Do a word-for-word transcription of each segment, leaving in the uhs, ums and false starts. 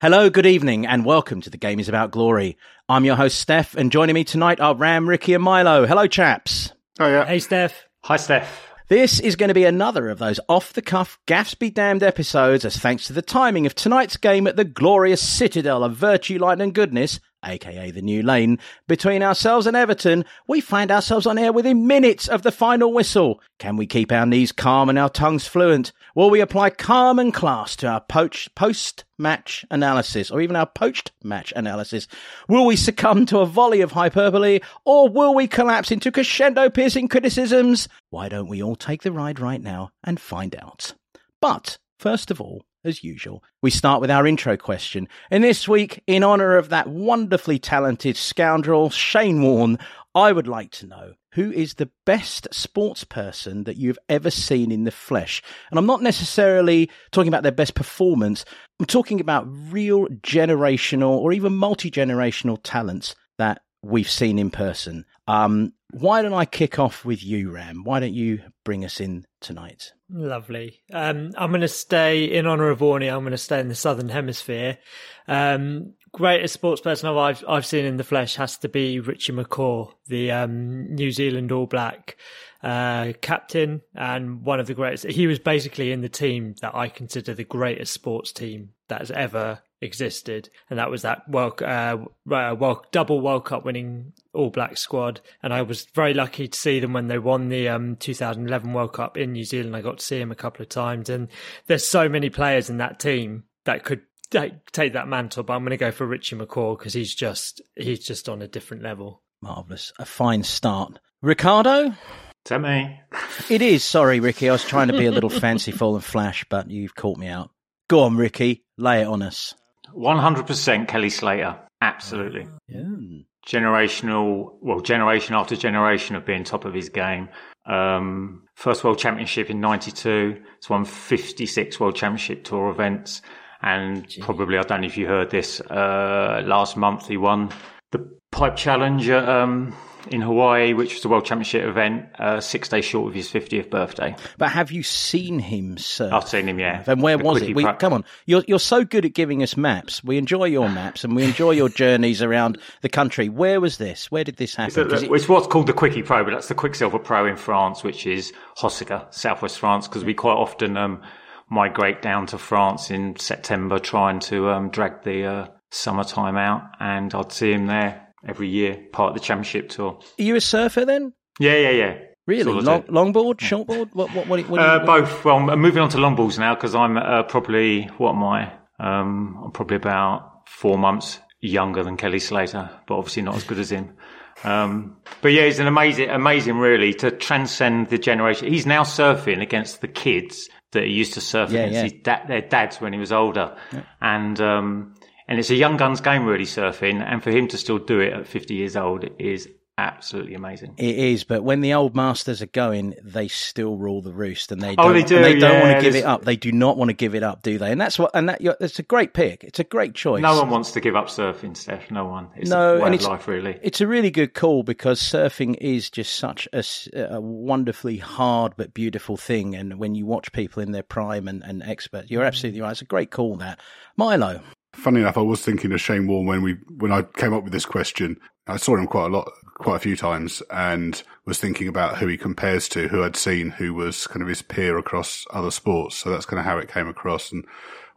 Hello, good evening, and welcome to The Game Is About Glory. I'm your host, Steph, and joining me tonight are Ram, Ricky, and Milo. Hello, chaps. Oh, yeah. Hey, Steph. Hi, Steph. This is going to be another of those off-the-cuff, gaffs-be-damned episodes, as thanks to the timing of tonight's game at the glorious citadel of virtue, light, and goodness, aka the New Lane, between ourselves and Everton, we find ourselves on air within minutes of the final whistle. Can we keep our knees calm and our tongues fluent? Will we apply calm and class to our poached, post-match analysis, or even our poached match analysis? Will we succumb to a volley of hyperbole, or will we collapse into crescendo-piercing criticisms? Why don't we all take the ride right now and find out? But, first of all, as usual, we start with our intro question. And this week, in honour of that wonderfully talented scoundrel, Shane Warne, I would like to know, who is the best sports person that you've ever seen in the flesh? And I'm not necessarily talking about their best performance. I'm talking about real generational or even multi-generational talents that we've seen in person. Um, why don't I kick off with you, Ram? Why don't you bring us in tonight? Lovely. Um, I'm going to stay, in honour of Warney, I'm going to stay in the Southern Hemisphere. Um, greatest sports person I've I've seen in the flesh has to be Richie McCaw, the um, New Zealand All Black uh, captain, and one of the greatest. He was basically in the team that I consider the greatest sports team that has ever existed, and that was that world, uh, world, double World Cup winning All Black squad. And I was very lucky to see them when they won the um, two thousand eleven World Cup in New Zealand. I got to see him a couple of times, and there's so many players in that team that could take, take that mantle, but I'm going to go for Richie McCaw because he's just he's just on a different level. Marvellous. A fine start. Ricardo? To me. It is. Sorry, Ricky. I was trying to be a little fanciful and flash, but you've caught me out. Go on, Ricky. Lay it on us. one hundred percent Kelly Slater. Absolutely. Yeah. Generational, well, generation after generation of being top of his game. Um, first World Championship in ninety-two. It's won fifty-six World Championship Tour events. And Jeez. Probably, I don't know if you heard this, uh, last month he won the Pipe Challenge um, in Hawaii, which was the World Championship event, uh, six days short of his fiftieth birthday. But have you seen him, sir? I've seen him, yeah. And where the was it? We, come on, you're you're so good at giving us maps. We enjoy your maps and we enjoy your journeys around the country. Where was this? Where did this happen? It's, a, it, it's what's called the Quickie Pro, but that's the Quicksilver Pro in France, which is Hossega, southwest France, because we quite often um, migrate down to France in September, trying to um, drag the uh, summertime out, and I'd see him there every year, part of the championship tour. Are you a surfer then? Yeah, yeah, yeah. Really? Long, longboard? Shortboard? What? What? What? what, uh, what both. Well, I'm moving on to longboards now because I'm uh, probably, what am I? Um, I'm probably about four months younger than Kelly Slater, but obviously not as good as him. Um, but yeah, he's an amazing, amazing really, to transcend the generation. He's now surfing against the kids that he used to surf yeah, against yeah. His da- their dads when he was older. Yeah. And... Um, And it's a young guns game, really, surfing. And for him to still do it at fifty years old is absolutely amazing. It is. But when the old masters are going, they still rule the roost. And they don't, oh, they do, and they yeah, don't want to give it up. They do not want to give it up, do they? And that's what. And that it's a great pick. It's a great choice. No one wants to give up surfing, Steph. No one. It's no, a way of life, really. It's a really good call because surfing is just such a, a wonderfully hard but beautiful thing. And when you watch people in their prime and, and expert, you're absolutely right. It's a great call, that. Milo. Funny enough, I was thinking of Shane Warne when we when I came up with this question. I saw him quite a lot, quite a few times, and was thinking about who he compares to, who I'd seen, who was kind of his peer across other sports. So that's kind of how it came across and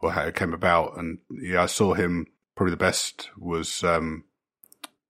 or how it came about. And yeah, I saw him. Probably the best was um,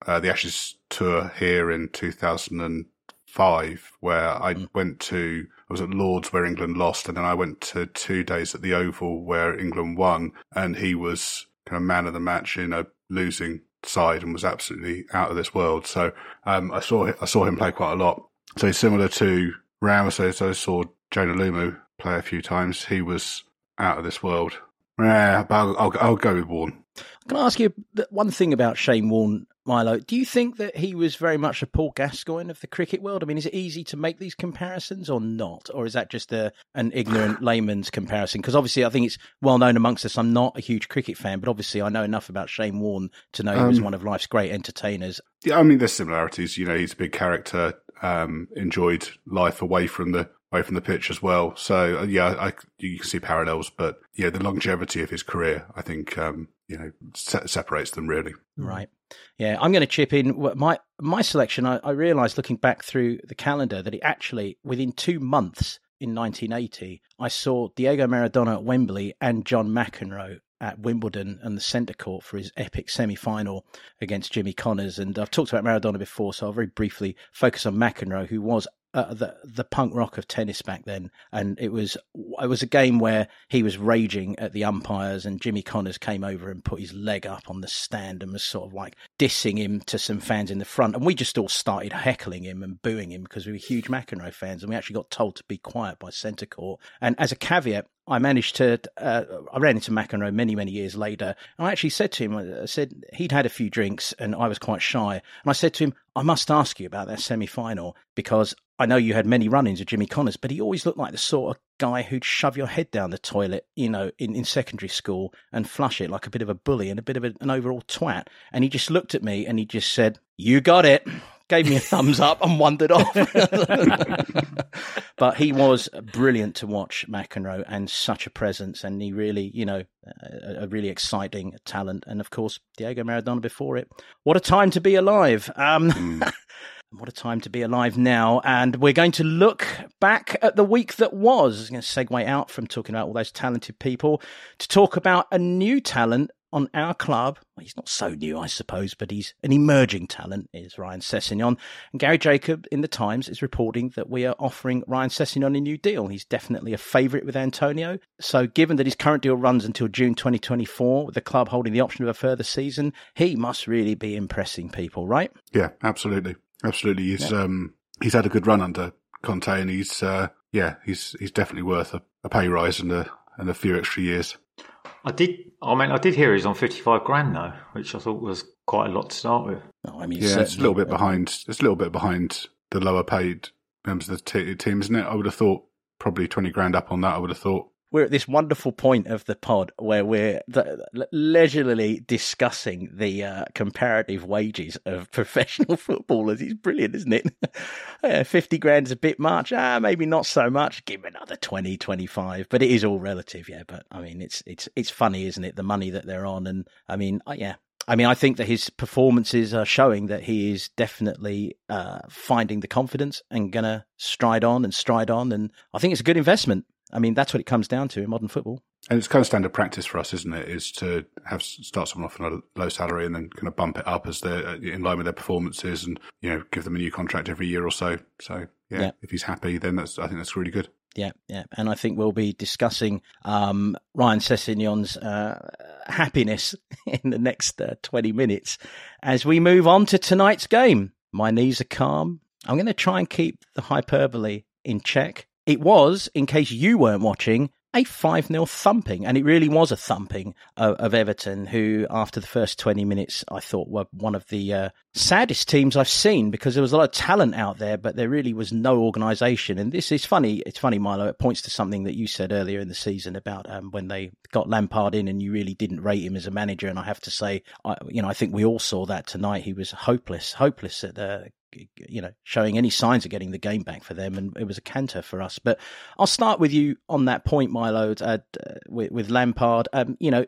uh, the Ashes tour here in two thousand five, where I mm. went to. I was at Lord's where England lost, and then I went to two days at the Oval where England won, and he was kind of man of the match in a losing side and was absolutely out of this world. So um, I saw I saw him play quite a lot. So similar to Ram, so I saw Jonah Lumu play a few times. He was out of this world. Yeah, but I'll, I'll, I'll go with Warne. Can I ask you one thing about Shane Warne, Milo? Do you think that he was very much a Paul Gascoigne of the cricket world? I mean, is it easy to make these comparisons or not? Or is that just a, an ignorant layman's comparison? Because obviously I think it's well known amongst us. I'm not a huge cricket fan, but obviously I know enough about Shane Warne to know um, he was one of life's great entertainers. Yeah, I mean, there's similarities. You know, he's a big character, um, enjoyed life away from the away from the pitch as well. So, yeah, I, you can see parallels. But, yeah, the longevity of his career, I think... Um, you know, se- separates them really. Right. Yeah, I'm going to chip in. My my selection, I, I realised looking back through the calendar that it actually, within two months in nineteen eighty, I saw Diego Maradona at Wembley and John McEnroe at Wimbledon and the Centre Court for his epic semi-final against Jimmy Connors. And I've talked about Maradona before, so I'll very briefly focus on McEnroe, who was Uh, the the punk rock of tennis back then, and it was it was a game where he was raging at the umpires, and Jimmy Connors came over and put his leg up on the stand and was sort of like dissing him to some fans in the front, and we just all started heckling him and booing him because we were huge McEnroe fans, and we actually got told to be quiet by Centre Court. And as a caveat, I managed to, uh, I ran into McEnroe many, many years later. And I actually said to him, I said, he'd had a few drinks and I was quite shy. And I said to him, I must ask you about that semi-final because I know you had many run-ins with Jimmy Connors, but he always looked like the sort of guy who'd shove your head down the toilet, you know, in, in secondary school and flush it like a bit of a bully and a bit of a, an overall twat. And he just looked at me and he just said, you got it. Gave me a thumbs up and wandered off. But he was brilliant to watch, McEnroe, and such a presence. And he really, you know, a, a really exciting talent. And of course, Diego Maradona before it. What a time to be alive. Um, mm. What a time to be alive now. And we're going to look back at the week that was. I'm going to segue out from talking about all those talented people to talk about a new talent on our club. Well, he's not so new, I suppose, but he's an emerging talent, is Ryan Sessegnon. And Gary Jacob in The Times is reporting that we are offering Ryan Sessegnon a new deal. He's definitely a favourite with Antonio. So given that his current deal runs until June twenty twenty-four, with the club holding the option of a further season, he must really be impressing people, right? Yeah, absolutely. Absolutely. He's, yeah. um, he's had a good run under Conte, and he's, uh, yeah, he's he's definitely worth a, a pay rise and a, and a few extra years. I did. I mean, I did hear he's on fifty-five grand though, which I thought was quite a lot to start with. No, I mean, yeah, it's a little bit behind. It's a little bit behind the lower paid members of the t- team, isn't it? I would have thought probably twenty grand up on that. I would have thought. We're at this wonderful point of the pod where we're leisurely discussing the uh, comparative wages of professional footballers. It's brilliant, isn't it? yeah, fifty grand is a bit much. Ah, maybe not so much. Give him another twenty, twenty-five. But it is all relative, yeah. But, I mean, it's it's it's funny, isn't it, the money that they're on. And, I mean, uh, yeah. I mean, I think that his performances are showing that he is definitely uh, finding the confidence and going to stride on and stride on. And I think it's a good investment. I mean, that's what it comes down to in modern football. And it's kind of standard practice for us, isn't it, is to have start someone off on a low salary and then kind of bump it up as they're in line with their performances and, you know, give them a new contract every year or so. So, yeah, yeah. If he's happy, then that's I think that's really good. Yeah, yeah. And I think we'll be discussing um, Ryan Sessegnon's uh, happiness in the next uh, twenty minutes as we move on to tonight's game. My knees are calm. I'm going to try and keep the hyperbole in check. It was, in case you weren't watching, a five nil thumping, and it really was a thumping of, of Everton, who, after the first twenty minutes, I thought were one of the uh, saddest teams I've seen because there was a lot of talent out there, but there really was no organisation. And this is funny. It's funny, Milo. It points to something that you said earlier in the season about um, when they got Lampard in and you really didn't rate him as a manager. And I have to say, I, you know, I think we all saw that tonight. He was hopeless, hopeless at the... Uh, you know, showing any signs of getting the game back for them. And it was a canter for us. But I'll start with you on that point, Milo, uh, with, with Lampard. Um, you know,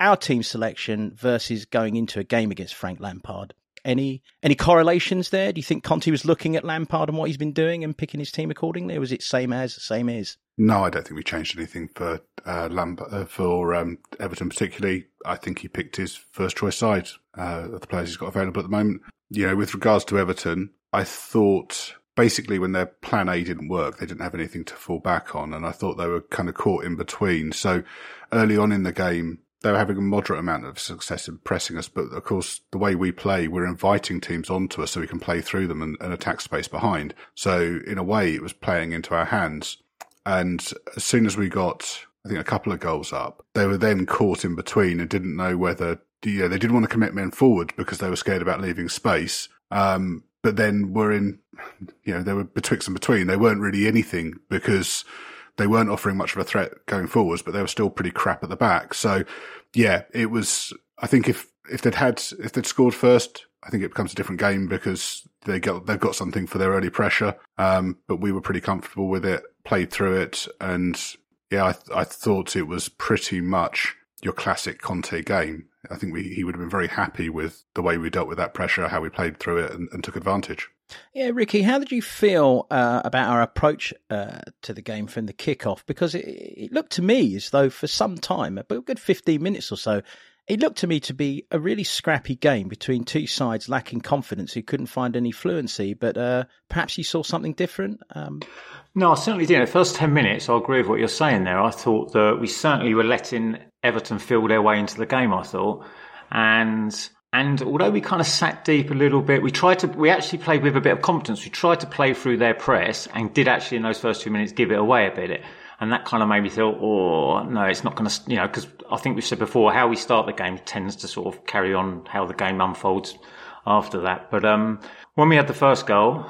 our team selection versus going into a game against Frank Lampard. Any any correlations there? Do you think Conte was looking at Lampard and what he's been doing and picking his team accordingly? Or was it same as, same as? No, I don't think we changed anything for uh, Lamp- uh, for um, Everton particularly. I think he picked his first choice side uh, of the players he's got available at the moment. You know, with regards to Everton, I thought basically when their plan A didn't work, they didn't have anything to fall back on. And I thought they were kind of caught in between. So early on in the game, they were having a moderate amount of success in pressing us. But of course, the way we play, we're inviting teams onto us so we can play through them and, and attack space behind. So in a way, it was playing into our hands. And as soon as we got, I think, a couple of goals up, they were then caught in between and didn't know whether... Yeah, they didn't want to commit men forward because they were scared about leaving space. Um, but then we're in, you know, they were betwixt and between. They weren't really anything because they weren't offering much of a threat going forwards, but they were still pretty crap at the back. So, yeah, it was, I think if, if they'd had, if they'd scored first, I think it becomes a different game because they got, they've got something for their early pressure. Um, but we were pretty comfortable with it, played through it. And yeah, I, I thought it was pretty much your classic Conte game. I think we, he would have been very happy with the way we dealt with that pressure, how we played through it and, and took advantage. Yeah, Ricky, how did you feel uh, about our approach uh, to the game from the kickoff? Because it, it looked to me as though for some time, about a good fifteen minutes or so, it looked to me to be a really scrappy game between two sides lacking confidence who couldn't find any fluency. But uh, perhaps you saw something different? Um... No, I certainly did. The first ten minutes, I agree with what you're saying there. I thought that we certainly were letting Everton feel their way into the game, I thought. And... And although we kind of sat deep a little bit, we tried to, we actually played with a bit of confidence. We tried to play through their press and did actually in those first two minutes give it away a bit. And that kind of made me feel, oh, no, it's not going to, you know, because I think we've said before, how we start the game tends to sort of carry on how the game unfolds after that. But um, when we had the first goal,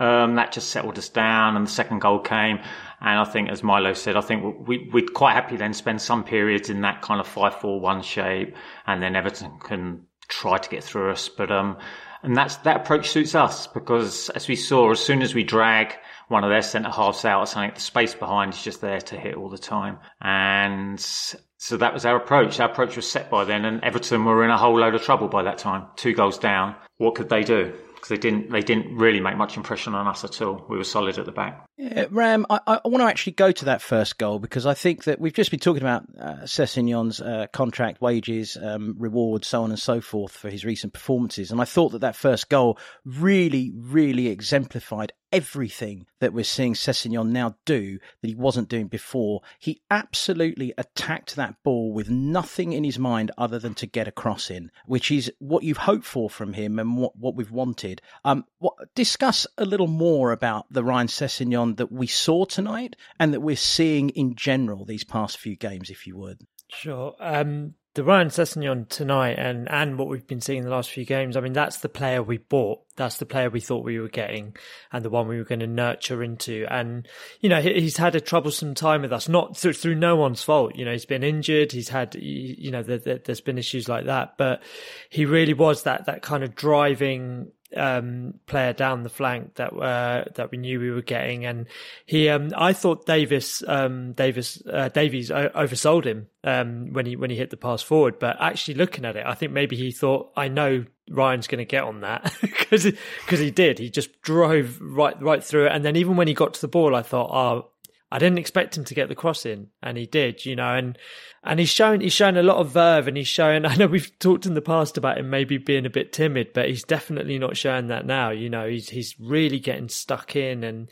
um, that just settled us down and the second goal came. And I think, as Milo said, I think we, we'd quite happy then spend some periods in that kind of five four one shape and then Everton can try to get through us, but um, and that's that approach suits us because as we saw, as soon as we drag one of their centre halves out or something, the space behind is just there to hit all the time, and so that was our approach. Our approach was set by then, and Everton were in a whole load of trouble by that time. Two goals down, what could they do? Because they didn't, they didn't really make much impression on us at all. We were solid at the back. Yeah, Ram, I, I want to actually go to that first goal because I think that we've just been talking about uh, Sessegnon's uh, contract, wages, um, rewards, so on and so forth for his recent performances. And I thought that that first goal really, really exemplified everything that we're seeing Sessegnon now do that he wasn't doing before. He absolutely attacked that ball with nothing in his mind other than to get a cross in, which is what you've hoped for from him and what, what we've wanted. Um, what, discuss a little more about the Ryan Sessegnon that we saw tonight and that we're seeing in general these past few games, if you would. Sure. Um, the Ryan Sessegnon tonight and, and what we've been seeing in the last few games, I mean, that's the player we bought. That's the player we thought we were getting and the one we were going to nurture into. And, you know, he's had a troublesome time with us, not through, through no one's fault. You know, he's been injured. He's had, you know, the, the, there's been issues like that, but he really was that, that kind of driving um player down the flank that uh, that we knew we were getting, and he um I thought Davis um Davis uh, Davies o- oversold him um when he when he hit the pass forward, but actually looking at it, I think maybe he thought, I know Ryan's going to get on that because because he did. He just drove right right through it, and then even when he got to the ball, I thought, oh, I didn't expect him to get the cross in, and he did, you know, and, and he's shown, he's shown a lot of verve, and he's shown, I know we've talked in the past about him maybe being a bit timid, but he's definitely not showing that now, you know, he's, he's really getting stuck in, and,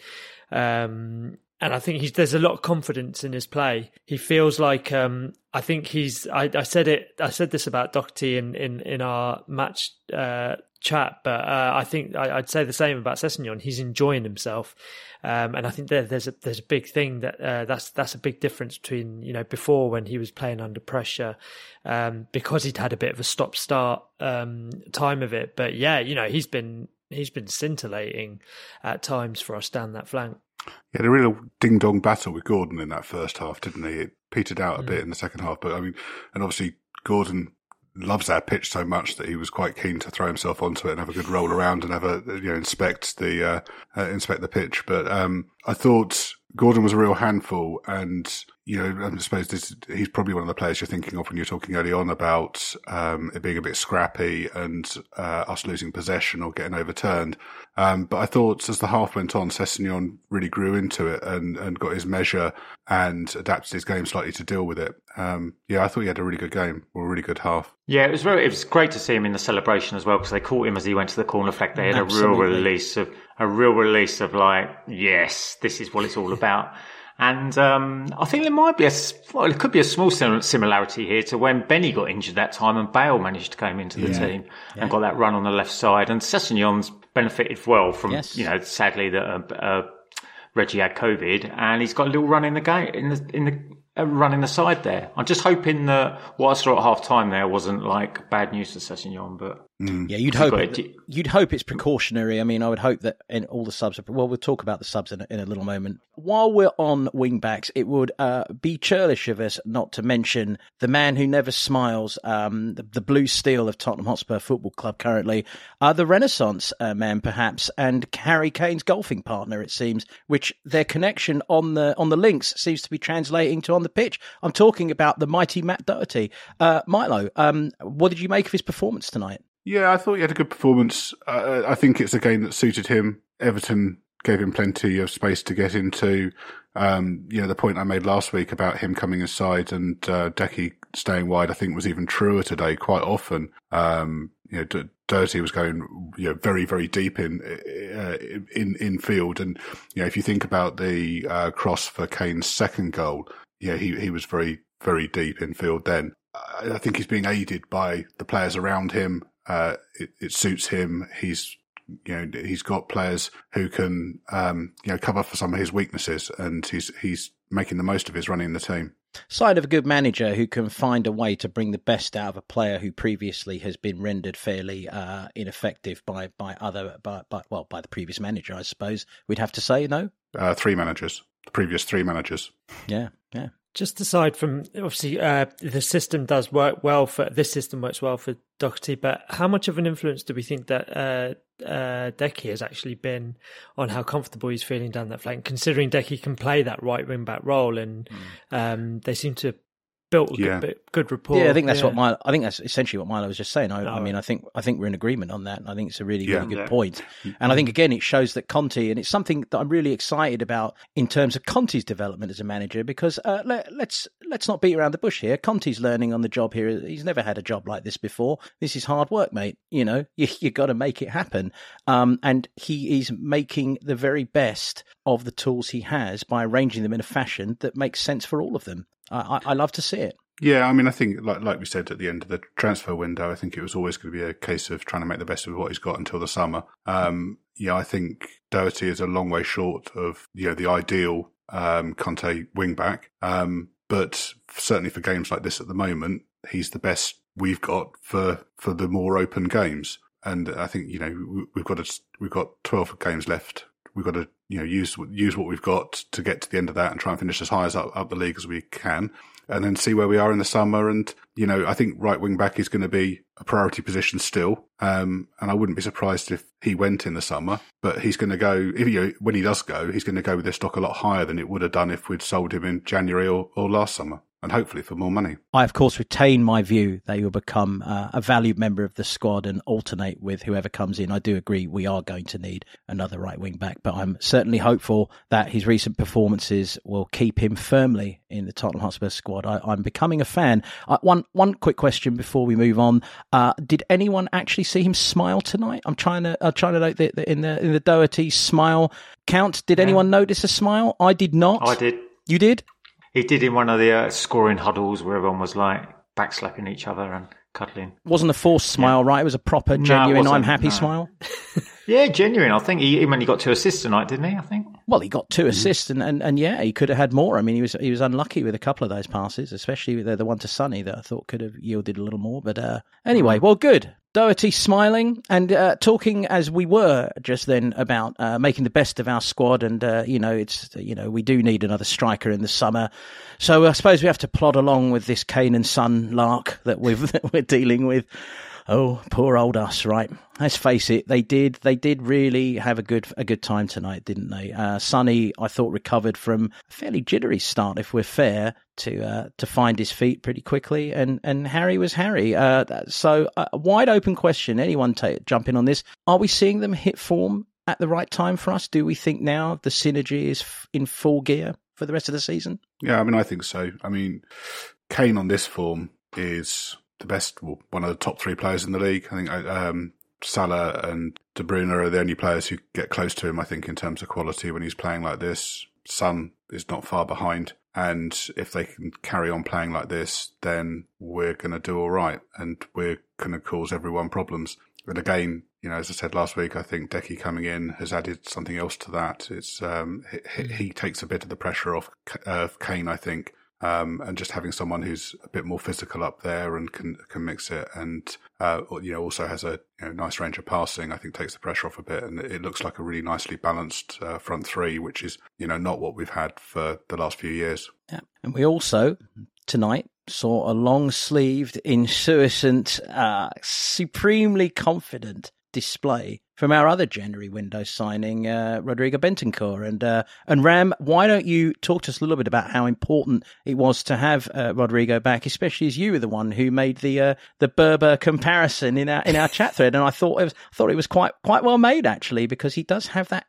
um, and I think he's, there's a lot of confidence in his play. He feels like, um, I think he's, I, I said it, I said this about Doherty in, in, in our match, uh, chat, but uh, I think I, I'd say the same about Sessegnon. He's enjoying himself, um, and I think there, there's a there's a big thing that uh, that's that's a big difference between, you know, before when he was playing under pressure, um, because he'd had a bit of a stop start um, time of it. But yeah, you know, he's been he's been scintillating at times for us down that flank. He had a real ding dong battle with Gordon in that first half, didn't he? It petered out a mm. bit in the second half, but I mean, and obviously Gordon loves our pitch so much that he was quite keen to throw himself onto it and have a good roll around and have a, you know, inspect the, uh, uh inspect the pitch. But, um, I thought Gordon was a real handful, and, you know, I suppose this, he's probably one of the players you're thinking of when you're talking early on about, um, it being a bit scrappy and, uh, us losing possession or getting overturned. Um, but I thought as the half went on, Sessegnon really grew into it and, and got his measure and adapted his game slightly to deal with it. Um, yeah, I thought he had a really good game, or a really good half. Yeah, it was very, it was great to see him in the celebration as well, because they caught him as he went to the corner flag. They had Absolutely. a real release of, a real release of like, yes, this is what it's all about. And um I think there might be a, well, it could be a small similarity here to when Benny got injured that time and Bale managed to come into the yeah. team yeah. and got that run on the left side. And Sessegnon's benefited well from, yes. you know, sadly that uh, uh, Reggie had COVID, and he's got a little run in the game, in the, in the, uh, run in the side there. I'm just hoping that what I saw at half time there wasn't like bad news for Sessegnon, but Mm. Yeah, you'd hope it, you'd hope it's precautionary. I mean, I would hope that in all the subs. Are, well, we'll talk about the subs in a, in a little moment. While we're on wing backs, it would uh, be churlish of us not to mention the man who never smiles, um, the, the blue steel of Tottenham Hotspur Football Club currently, uh, the Renaissance uh, man perhaps, and Harry Kane's golfing partner. It seems, which their connection on the on the links seems to be translating to on the pitch. I'm talking about the mighty Matt Doherty. Uh, Milo, um, what did you make of his performance tonight? Yeah, I thought he had a good performance. Uh, I think it's a game that suited him. Everton gave him plenty of space to get into. Um, you know, the point I made last week about him coming inside and uh, Deki staying wide, I think was even truer today quite often. Um, you know, D- Doherty was going, you know, very, very deep in, uh, in, in field. And, you know, if you think about the uh, cross for Kane's second goal, you know, he, he was very, very deep in field then. I think he's being aided by the players around him. Uh, it, it suits him. He's, you know, he's got players who can, um, you know, cover for some of his weaknesses, and he's he's making the most of his running the team. Side of a good manager who can find a way to bring the best out of a player who previously has been rendered fairly uh, ineffective by by other by, by well by the previous manager, I suppose we'd have to say no. Uh, three managers, the previous three managers. Yeah, yeah. Just aside from, obviously, uh, the system does work well for, this system works well for Doherty, but how much of an influence do we think that uh, uh, Deki has actually been on how comfortable he's feeling down that flank, considering Deki can play that right wing-back role and mm. um, they seem to have built a yeah. good, good rapport. Yeah, I think that's yeah. what Milo, I think that's essentially what Milo was just saying. I, oh. I mean, I think I think we're in agreement on that, and I think it's a really, yeah. really good yeah. point. And I think, again, it shows that Conte, and it's something that I'm really excited about in terms of Conte's development as a manager, because uh, let, let's let's not beat around the bush here. Conte's learning on the job here. He's never had a job like this before. This is hard work, mate. You know, you, you got to make it happen. Um, and he is making the very best of the tools he has by arranging them in a fashion that makes sense for all of them. I, I love to see it. Yeah, I mean, I think, like like we said at the end of the transfer window, I think it was always going to be a case of trying to make the best of what he's got until the summer. Um, yeah, I think Doherty is a long way short of, you know, the ideal um, Conte wing-back. Um, but certainly for games like this at the moment, he's the best we've got for, for the more open games. And I think, you know, we've got a, we've got twelve games left. We've got to, you know, use use what we've got to get to the end of that and try and finish as high as up, up the league as we can, and then see where we are in the summer. And, you know, I think right wing back is going to be a priority position still. Um, and I wouldn't be surprised if he went in the summer, but he's going to go, if you know, when he does go, he's going to go with this stock a lot higher than it would have done if we'd sold him in January or, or last summer. And hopefully for more money. I, of course, retain my view that he will become uh, a valued member of the squad and alternate with whoever comes in. I do agree we are going to need another right wing back, but I'm certainly hopeful that his recent performances will keep him firmly in the Tottenham Hotspur squad. I, I'm becoming a fan. Uh, one one quick question before we move on: uh, did anyone actually see him smile tonight? I'm trying to I'm trying to note that in the in the Doherty smile count. Did yeah. anyone notice a smile? I did not. I did. You did. He did in one of the uh, scoring huddles where everyone was like backslapping each other and cuddling. Wasn't a forced smile, yeah. right? It was a proper, genuine, no, I'm happy no. smile. Yeah, genuine. I think he, he only got two assists tonight, didn't he? I think. Well, he got two assists, and, and, and yeah, he could have had more. I mean, he was he was unlucky with a couple of those passes, especially the, the one to Sonny that I thought could have yielded a little more. But uh, anyway, well, good. Doherty smiling and uh, talking as we were just then about uh, making the best of our squad, and uh, you know it's you know we do need another striker in the summer, so I suppose we have to plod along with this Kane and Son lark that we've that we're dealing with. Oh, poor old us, right? Let's face it, they did they did really have a good a good time tonight, didn't they? Uh, Sonny, I thought, recovered from a fairly jittery start, if we're fair. To uh, to find his feet pretty quickly, and, and Harry was Harry. Uh, so a uh, wide open question. Anyone take, jump in on this? Are we seeing them hit form at the right time for us? Do we think now the synergy is f- in full gear for the rest of the season? Yeah, I mean, I think so. I mean, Kane on this form is the best, well, one of the top three players in the league. I think um, Salah and De Bruyne are the only players who get close to him, I think, in terms of quality when he's playing like this. Son is not far behind. And if they can carry on playing like this, then we're going to do all right, and we're going to cause everyone problems. But again, you know, as I said last week, I think Deki coming in has added something else to that. It's um, he, he takes a bit of the pressure off uh, Kane, I think, Um, and just having someone who's a bit more physical up there and can can mix it, and uh, you know, also has a you know, nice range of passing, I think takes the pressure off a bit, and it looks like a really nicely balanced uh, front three, which is you know not what we've had for the last few years. Yeah, and we also tonight saw a long-sleeved, insouciant, uh, supremely confident display from our other January window signing, uh, Rodrigo Bentancur. And uh, and Ram, why don't you talk to us a little bit about how important it was to have uh, Rodrigo back, especially as you were the one who made the uh, the Berber comparison in our in our chat thread, and I thought it was thought it was quite quite well made actually, because he does have that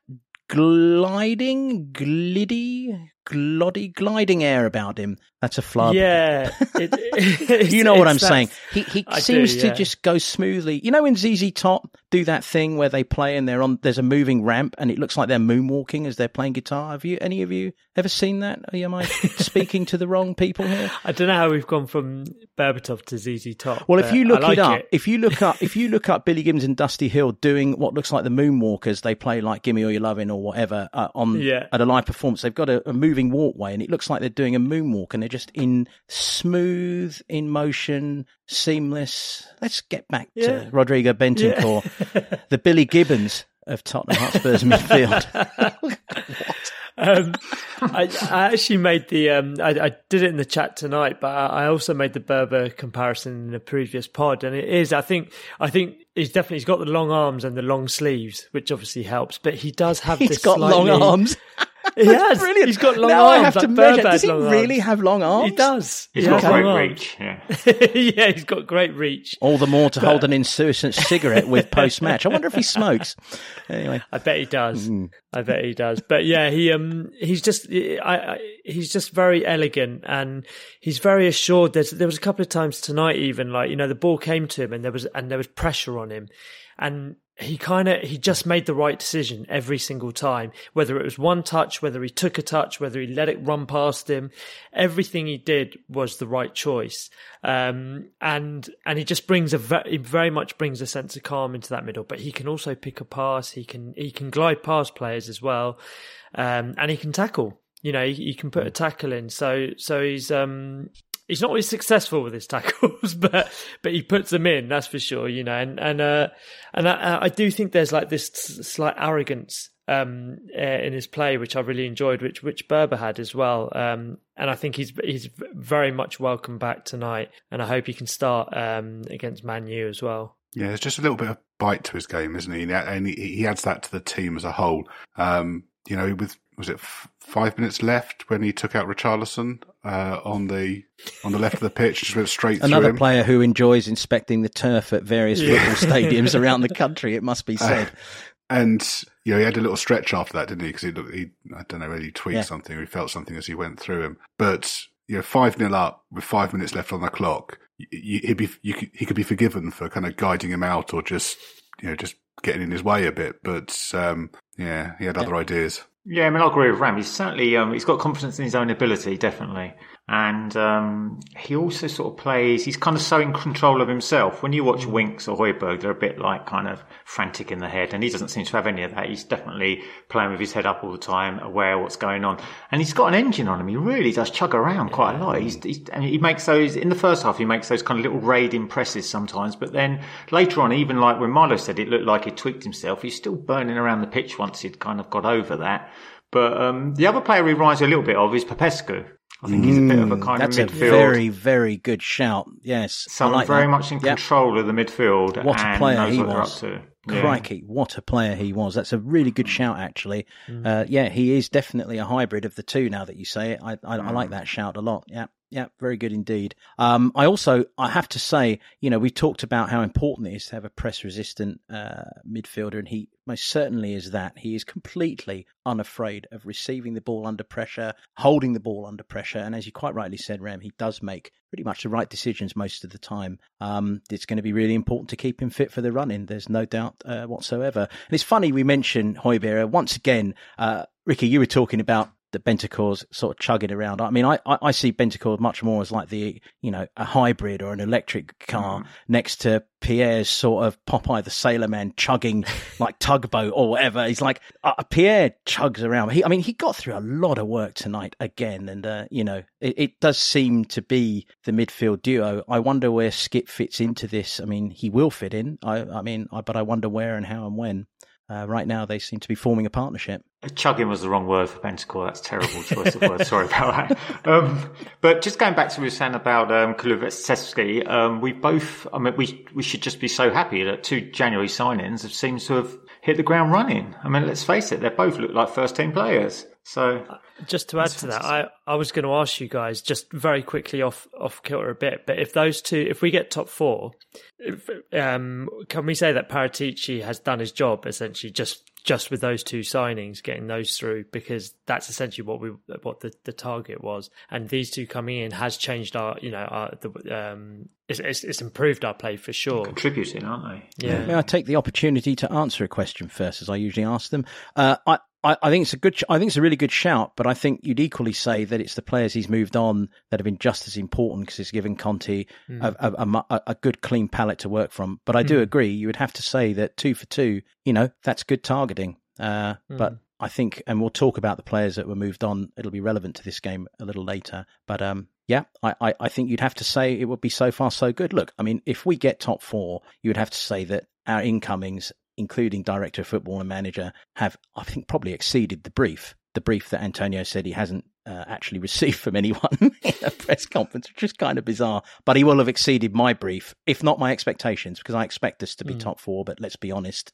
gliding, gliddy, gloddy, gliding air about him. That's a flub. Yeah. It, it, you know what I'm saying. He he I seems do, yeah. to just go smoothly. You know when Z Z Top do that thing where they play and they're on, there's a moving ramp and it looks like they're moonwalking as they're playing guitar? Have you, any of you ever seen that? Am I speaking to the wrong people here? I don't know how we've gone from Berbatov to Z Z Top. Well, if you look like it up, it. if you look up, if you look up Billy Gibbons and Dusty Hill doing what looks like the moonwalkers, they play like "Gimme All Your Lovin'" or whatever uh, on yeah. at a live performance. They've got a, a moving walkway and it looks like they're doing a moonwalk, and they're just in smooth, in motion, seamless. Let's get back yeah. to Rodrigo Bentancur, yeah. the Billy Gibbons of Tottenham Hotspur's midfield. What? Um, I, I actually made the um, I, I did it in the chat tonight, but I also made the Berber comparison in a previous pod, and it is I think I think he's definitely he's got the long arms and the long sleeves, which obviously helps, but he does have he's this got slightly, long arms. He has. Brilliant. He's got long now arms. I have to measure. Does he really arms. have long arms? He does. He's he got great arms. reach. Yeah. yeah, he's got great reach. All the more to but... hold an insouciant cigarette with post-match. I wonder if he smokes. Anyway, I bet he does. Mm. I bet he does. But yeah, he um he's just I, I he's just very elegant, and he's very assured. There's, there was a couple of times tonight, even like you know the ball came to him and there was and there was pressure on him, and. He kind of, he just made the right decision every single time, whether it was one touch, whether he took a touch, whether he let it run past him. Everything he did was the right choice. Um, and, and he just brings a, ve- he very much brings a sense of calm into that middle, but he can also pick a pass. He can, he can glide past players as well. Um, and he can tackle, you know, he, he can put a tackle in. So, so he's, um, he's not always successful with his tackles, but but he puts them in. That's for sure, you know. And and uh, and I, I do think there's like this slight arrogance um, in his play, which I really enjoyed, which which Berber had as well. Um, and I think he's he's very much welcome back tonight, and I hope he can start um, against Man U as well. Yeah, there's just a little bit of bite to his game, isn't he? And he, he adds that to the team as a whole. Um, you know, with. Was it f- five minutes left when he took out Richarlison uh, on the on the left of the pitch? Just went straight Another through him. Player who enjoys inspecting the turf at various yeah. football stadiums around the country, it must be said. Uh, and you know, he had a little stretch after that, didn't he? Because he, he, I don't know, he tweaked yeah. something or he felt something as he went through him. But you know, five nil up with five minutes left on the clock, you, he'd be you could, he could be forgiven for kind of guiding him out or just you know just getting in his way a bit. But um, yeah, he had yeah. other ideas. Yeah, I mean, I'll agree with Ram. He's certainly, um, he's got confidence in his own ability, definitely. And um, he also sort of plays, he's kind of so in control of himself. When you watch Winks or Højbjerg, they're a bit like kind of frantic in the head. And he doesn't seem to have any of that. He's definitely playing with his head up all the time, aware of what's going on. And he's got an engine on him. He really does chug around quite a lot. He's, he's, and he makes those, in the first half, he makes those kind of little raiding presses sometimes. But then later on, even like when Milo said it looked like he tweaked himself, he's still burning around the pitch once he'd kind of got over that. But um, the other player he reminds me a little bit of is Popescu. I think he's a bit of a kind That's of midfield. That's a very, very good shout, yes. Someone like very that. much in yep. control of the midfield. What a player and knows he what was. They're up to. Crikey, yeah. What a player he was. That's a really good shout, actually. Mm. Uh, yeah, he is definitely a hybrid of the two, now that you say it. I, I, mm. I like that shout a lot, yeah. Yeah, very good indeed. Um, I also, I have to say, you know, we talked about how important it is to have a press-resistant uh, midfielder, and he most certainly is that. He is completely unafraid of receiving the ball under pressure, holding the ball under pressure, and as you quite rightly said, Ram, he does make pretty much the right decisions most of the time. Um, it's going to be really important to keep him fit for the run-in. There's no doubt uh, whatsoever. And it's funny we mention Højbjerg once again. Uh, Ricky, you were talking about that Bentancur's sort of chugging around. I mean, I, I, I see Bentancur much more as like the, you know, a hybrid or an electric car mm. next to Pierre's sort of Popeye the Sailor Man chugging like tugboat or whatever. He's like, uh, Pierre chugs around. He, I mean, he got through a lot of work tonight again. And, uh, you know, it, it does seem to be the midfield duo. I wonder where Skip fits into this. I mean, he will fit in. I, I mean, I, but I wonder where and how and when. Uh, right now, they seem to be forming a partnership. Chugging was the wrong word for Bentancur. That's a terrible choice of word. Sorry about that. Um, but just going back to what you were saying about um, Kulusevski, um, we both, I mean, we we should just be so happy that two January signings have seemed to have hit the ground running. I mean, let's face it, they both look like first-team players. So, just to add to that, I, I was going to ask you guys just very quickly off off kilter a bit, but if those two, if we get top four, if, um, can we say that Paratici has done his job essentially just just with those two signings, getting those through, because that's essentially what we what the, the target was, and these two coming in has changed our, you know, our the um. It's, it's, it's improved our play for sure. Contributing, aren't they? Yeah. May I take the opportunity to answer a question first, as I usually ask them? Uh, I, I, I think it's a good. I think it's a really good shout, but I think you'd equally say that it's the players he's moved on that have been just as important, because it's given Conte mm. a, a, a, a good, clean palette to work from. But I do mm. agree. You would have to say that two for two. You know, that's good targeting. Uh, mm. But I think, and we'll talk about the players that were moved on. It'll be relevant to this game a little later. But um. Yeah, I, I, I think you'd have to say it would be so far so good. Look, I mean, if we get top four, you would have to say that our incomings, including director of football and manager, have, I think, probably exceeded the brief, the brief that Antonio said he hasn't uh, actually received from anyone in a press conference, which is kind of bizarre. But he will have exceeded my brief, if not my expectations, because I expect us to be mm. top four, but let's be honest.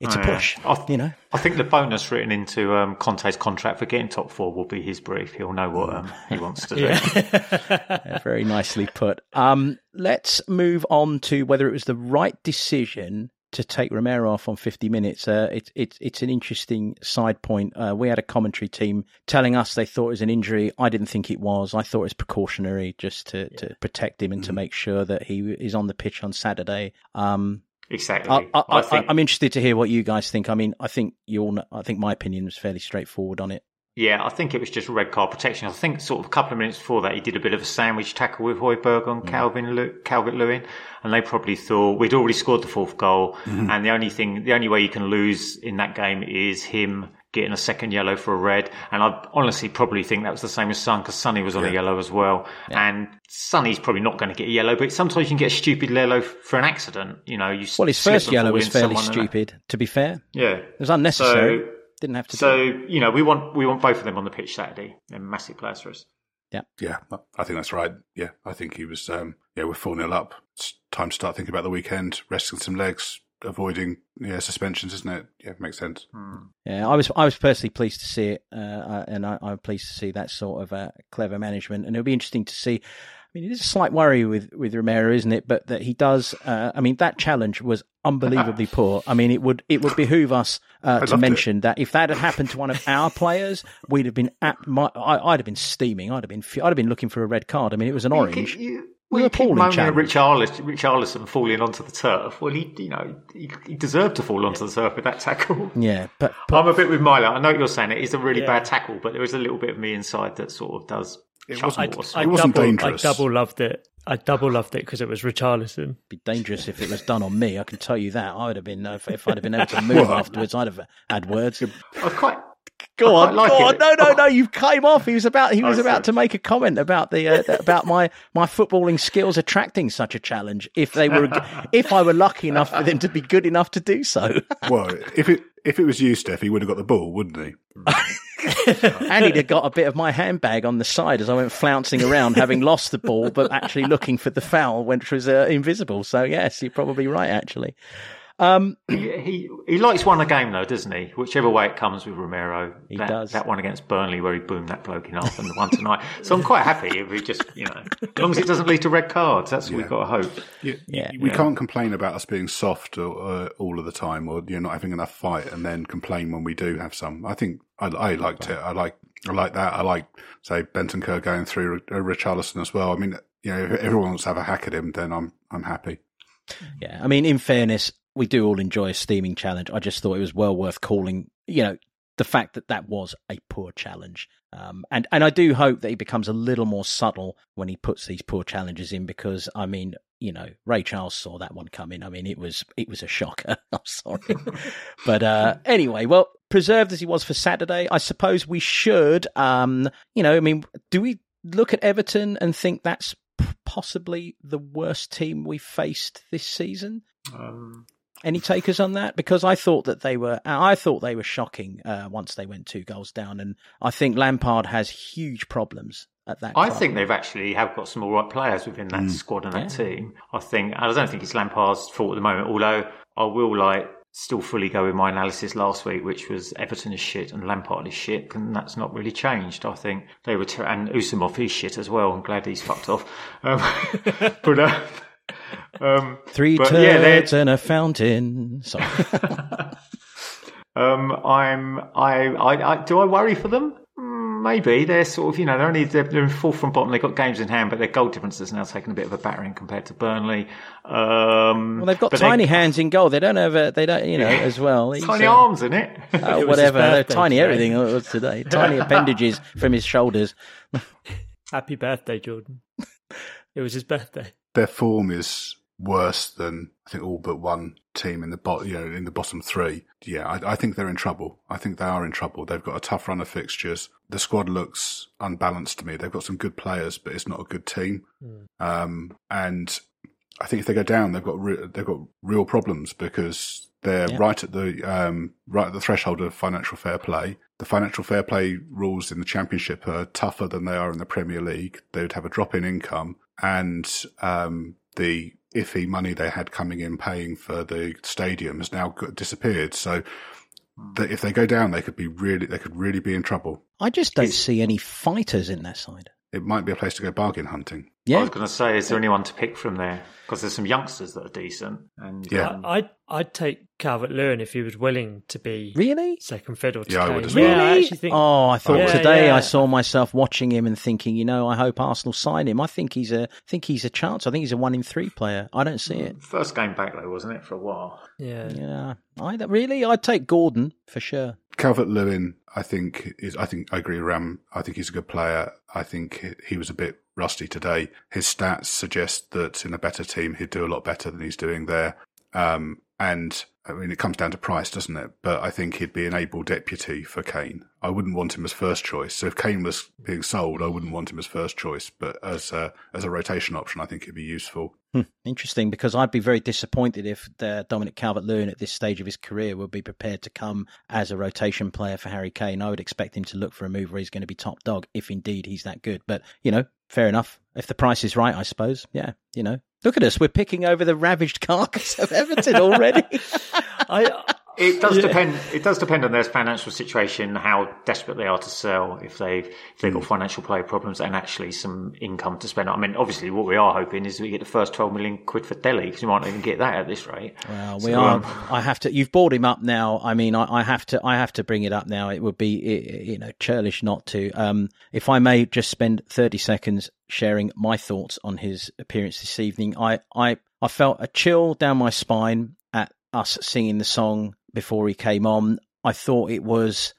It's oh, a push, yeah. I th- you know. I think the bonus written into um, Conte's contract for getting top four will be his brief. He'll know what um, he wants to do. Yeah, very nicely put. Um, let's move on to whether it was the right decision to take Romero off on fifty minutes. Uh, it, it, it's an interesting side point. Uh, we had a commentary team telling us they thought it was an injury. I didn't think it was. I thought it was precautionary, just to, yeah. to protect him and mm-hmm. to make sure that he is on the pitch on Saturday. Um Exactly. I, I, I think, I, I'm interested to hear what you guys think. I mean, I think you all know, I think my opinion was fairly straightforward on it. Yeah, I think it was just red card protection. I think sort of a couple of minutes before that, he did a bit of a sandwich tackle with Højbjerg on mm. Calvert-Lewin, and they probably thought we'd already scored the fourth goal, mm. and the only thing, the only way you can lose in that game is him getting a second yellow for a red. And I honestly probably think that was the same as Son, because Sonny was on yeah. a yellow as well. Yeah. And Sonny's probably not going to get a yellow, but sometimes you can get a stupid yellow for an accident. You know, you well, his first yellow was fairly stupid, to be fair. Yeah. It was unnecessary. So, Didn't have to so, do So, you know, we want we want both of them on the pitch Saturday. They're massive players for us. Yeah. Yeah, I think that's right. Yeah, I think he was, um, yeah, we're four nil up. It's time to start thinking about the weekend, resting some legs. Avoiding yeah suspensions, isn't it? Yeah, makes sense. Mm. Yeah, I was I was personally pleased to see it, uh, and I, I'm pleased to see that sort of uh, clever management. And it'll be interesting to see. I mean, it is a slight worry with, with Romero, isn't it? But that he does. Uh, I mean, that challenge was unbelievably poor. I mean, it would it would behoove us uh, to mention it. That if that had happened to one of our players, we'd have been at my, I, I'd have been steaming. I'd have been I'd have been looking for a red card. I mean, it was an you orange. Can, you... We well, keep moaning at Richarlison falling onto the turf. Well, he, you know, he, he deserved to fall onto yeah. the turf with that tackle. Yeah, but, but I'm a bit with Milo. I know what you're saying. It is a really yeah. bad tackle, but there is a little bit of me inside that sort of does. It wasn't, I, I it wasn't double, dangerous. I double loved it. I double loved it because it was Richarlison. It'd be dangerous if it was done on me. I can tell you that. I would have been if, if I'd have been able to move afterwards. I'd have had words. I've quite. Go on, like go on. No, no, no! You came off. He was about. He was oh, about sorry. to make a comment about the uh, about my, my footballing skills attracting such a challenge. If they were, if I were lucky enough for them to be good enough to do so. Well, if it if it was you, Steph, he would have got the ball, wouldn't he? And he'd have got a bit of my handbag on the side as I went flouncing around, having lost the ball, but actually looking for the foul, which was uh, invisible. So yes, you're probably right, actually. Um, he, he he likes won a game though, doesn't he? Whichever way it comes with Romero, he that, does that one against Burnley where he boomed that bloke in half, and the one tonight. So I'm quite happy if he just you know, as long as it doesn't lead to red cards, that's yeah. what we've got to hope. Yeah, yeah. we yeah. can't complain about us being soft or, uh, all of the time, or you know, not having enough fight, and then complain when we do have some. I think I, I liked it. I like I like that. I like say Bentancur going through Richarlison as well. I mean, you know, if everyone wants to have a hack at him, then I'm I'm happy. Yeah, I mean, in fairness. We do all enjoy a steaming challenge. I just thought it was well worth calling, you know, the fact that that was a poor challenge. Um, and, and I do hope that he becomes a little more subtle when he puts these poor challenges in, because, I mean, you know, Ray Charles saw that one coming. I mean, it was it was a shocker. I'm sorry. But uh, anyway, well, preserved as he was for Saturday, I suppose we should, um, you know, I mean, do we look at Everton and think that's possibly the worst team we faced this season? Um... Any takers on that? Because I thought that they were, I thought they were shocking uh, once they went two goals down, and I think Lampard has huge problems at that. I club. think they've actually have got some all right players within that mm. squad and yeah. that team. I think I don't think it's Lampard's fault at the moment. Although I will like still fully go with my analysis last week, which was Everton is shit and Lampard is shit, and that's not really changed. I think they were, ter- and Usamov is shit as well. I'm glad he's fucked off, um, but. Uh, Um, Three turds yeah, and a fountain. Sorry. um, I'm. I, I. I. Do I worry for them? Maybe they're sort of. You know, they're only they're, they're in fourth from bottom. They've got games in hand, but their goal difference is now taking a bit of a battering compared to Burnley. Um, well, they've got tiny they, hands in goal. They don't have. A, they don't. You know, yeah. as well. He's, tiny uh, arms in it. Uh, it whatever. They're tiny today. Everything it was today. Tiny appendages from his shoulders. Happy birthday, Jordan. It was his birthday. Their form is worse than I think all but one team in the bottom, you know, in the bottom three. Yeah, I, I think they're in trouble. I think they are in trouble. They've got a tough run of fixtures. The squad looks unbalanced to me. They've got some good players, but it's not a good team. Mm. Um, and I think if they go down, they've got re- they've got real problems because they're yeah. right at the um, right at the threshold of financial fair play. The financial fair play rules in the Championship are tougher than they are in the Premier League. They would have a drop in income. And um, the iffy money they had coming in paying for the stadium has now disappeared. So the, if they go down, they could be really, they could really be in trouble. I just don't it's, see any fighters in that side. It might be a place to go bargain hunting. Yeah. I was going to say, is there anyone to pick from there? Because there's some youngsters that are decent. And yeah, um, I'd I'd take Calvert-Lewin if he was willing to be really second fiddle. To yeah, Kane. I would as well. Really? Yeah, I actually think, oh, I thought yeah, today yeah. I saw myself watching him and thinking, you know, I hope Arsenal sign him. I think he's a think he's a chance. I think he's a one in three player. I don't see it. First game back though, wasn't it, for a while? Yeah, yeah. I really, I'd take Gordon for sure. Calvert-Lewin, I think is. I think I agree, Ram. I think he's a good player. I think he was a bit rusty today. His stats suggest that in a better team, he'd do a lot better than he's doing there. Um, and I mean, it comes down to price, doesn't it? But I think he'd be an able deputy for Kane. I wouldn't want him as first choice. So if Kane was being sold, I wouldn't want him as first choice. But as a, as a rotation option, I think he'd be useful. Hmm. Interesting, because I'd be very disappointed if uh, Dominic Calvert-Lewin at this stage of his career would be prepared to come as a rotation player for Harry Kane. I would expect him to look for a move where he's going to be top dog, if indeed he's that good. But, you know, fair enough. If the price is right, I suppose. Yeah, you know. Look at us, we're picking over the ravaged carcass of Everton already. I, it does yeah. depend It does depend on their financial situation, how desperate they are to sell, if they've, if they've got financial play problems and actually some income to spend. I mean, obviously, what we are hoping is we get the first twelve million quid for Delhi, because we might not even get that at this rate. Well, we so, are. Um, I have to. You've brought him up now. I mean, I, I have to. I have to bring it up now. It would be, you know, churlish not to. Um, if I may, just spend thirty seconds sharing my thoughts on his appearance this evening. I, I, I felt a chill down my spine at us singing the song before he came on. I thought it was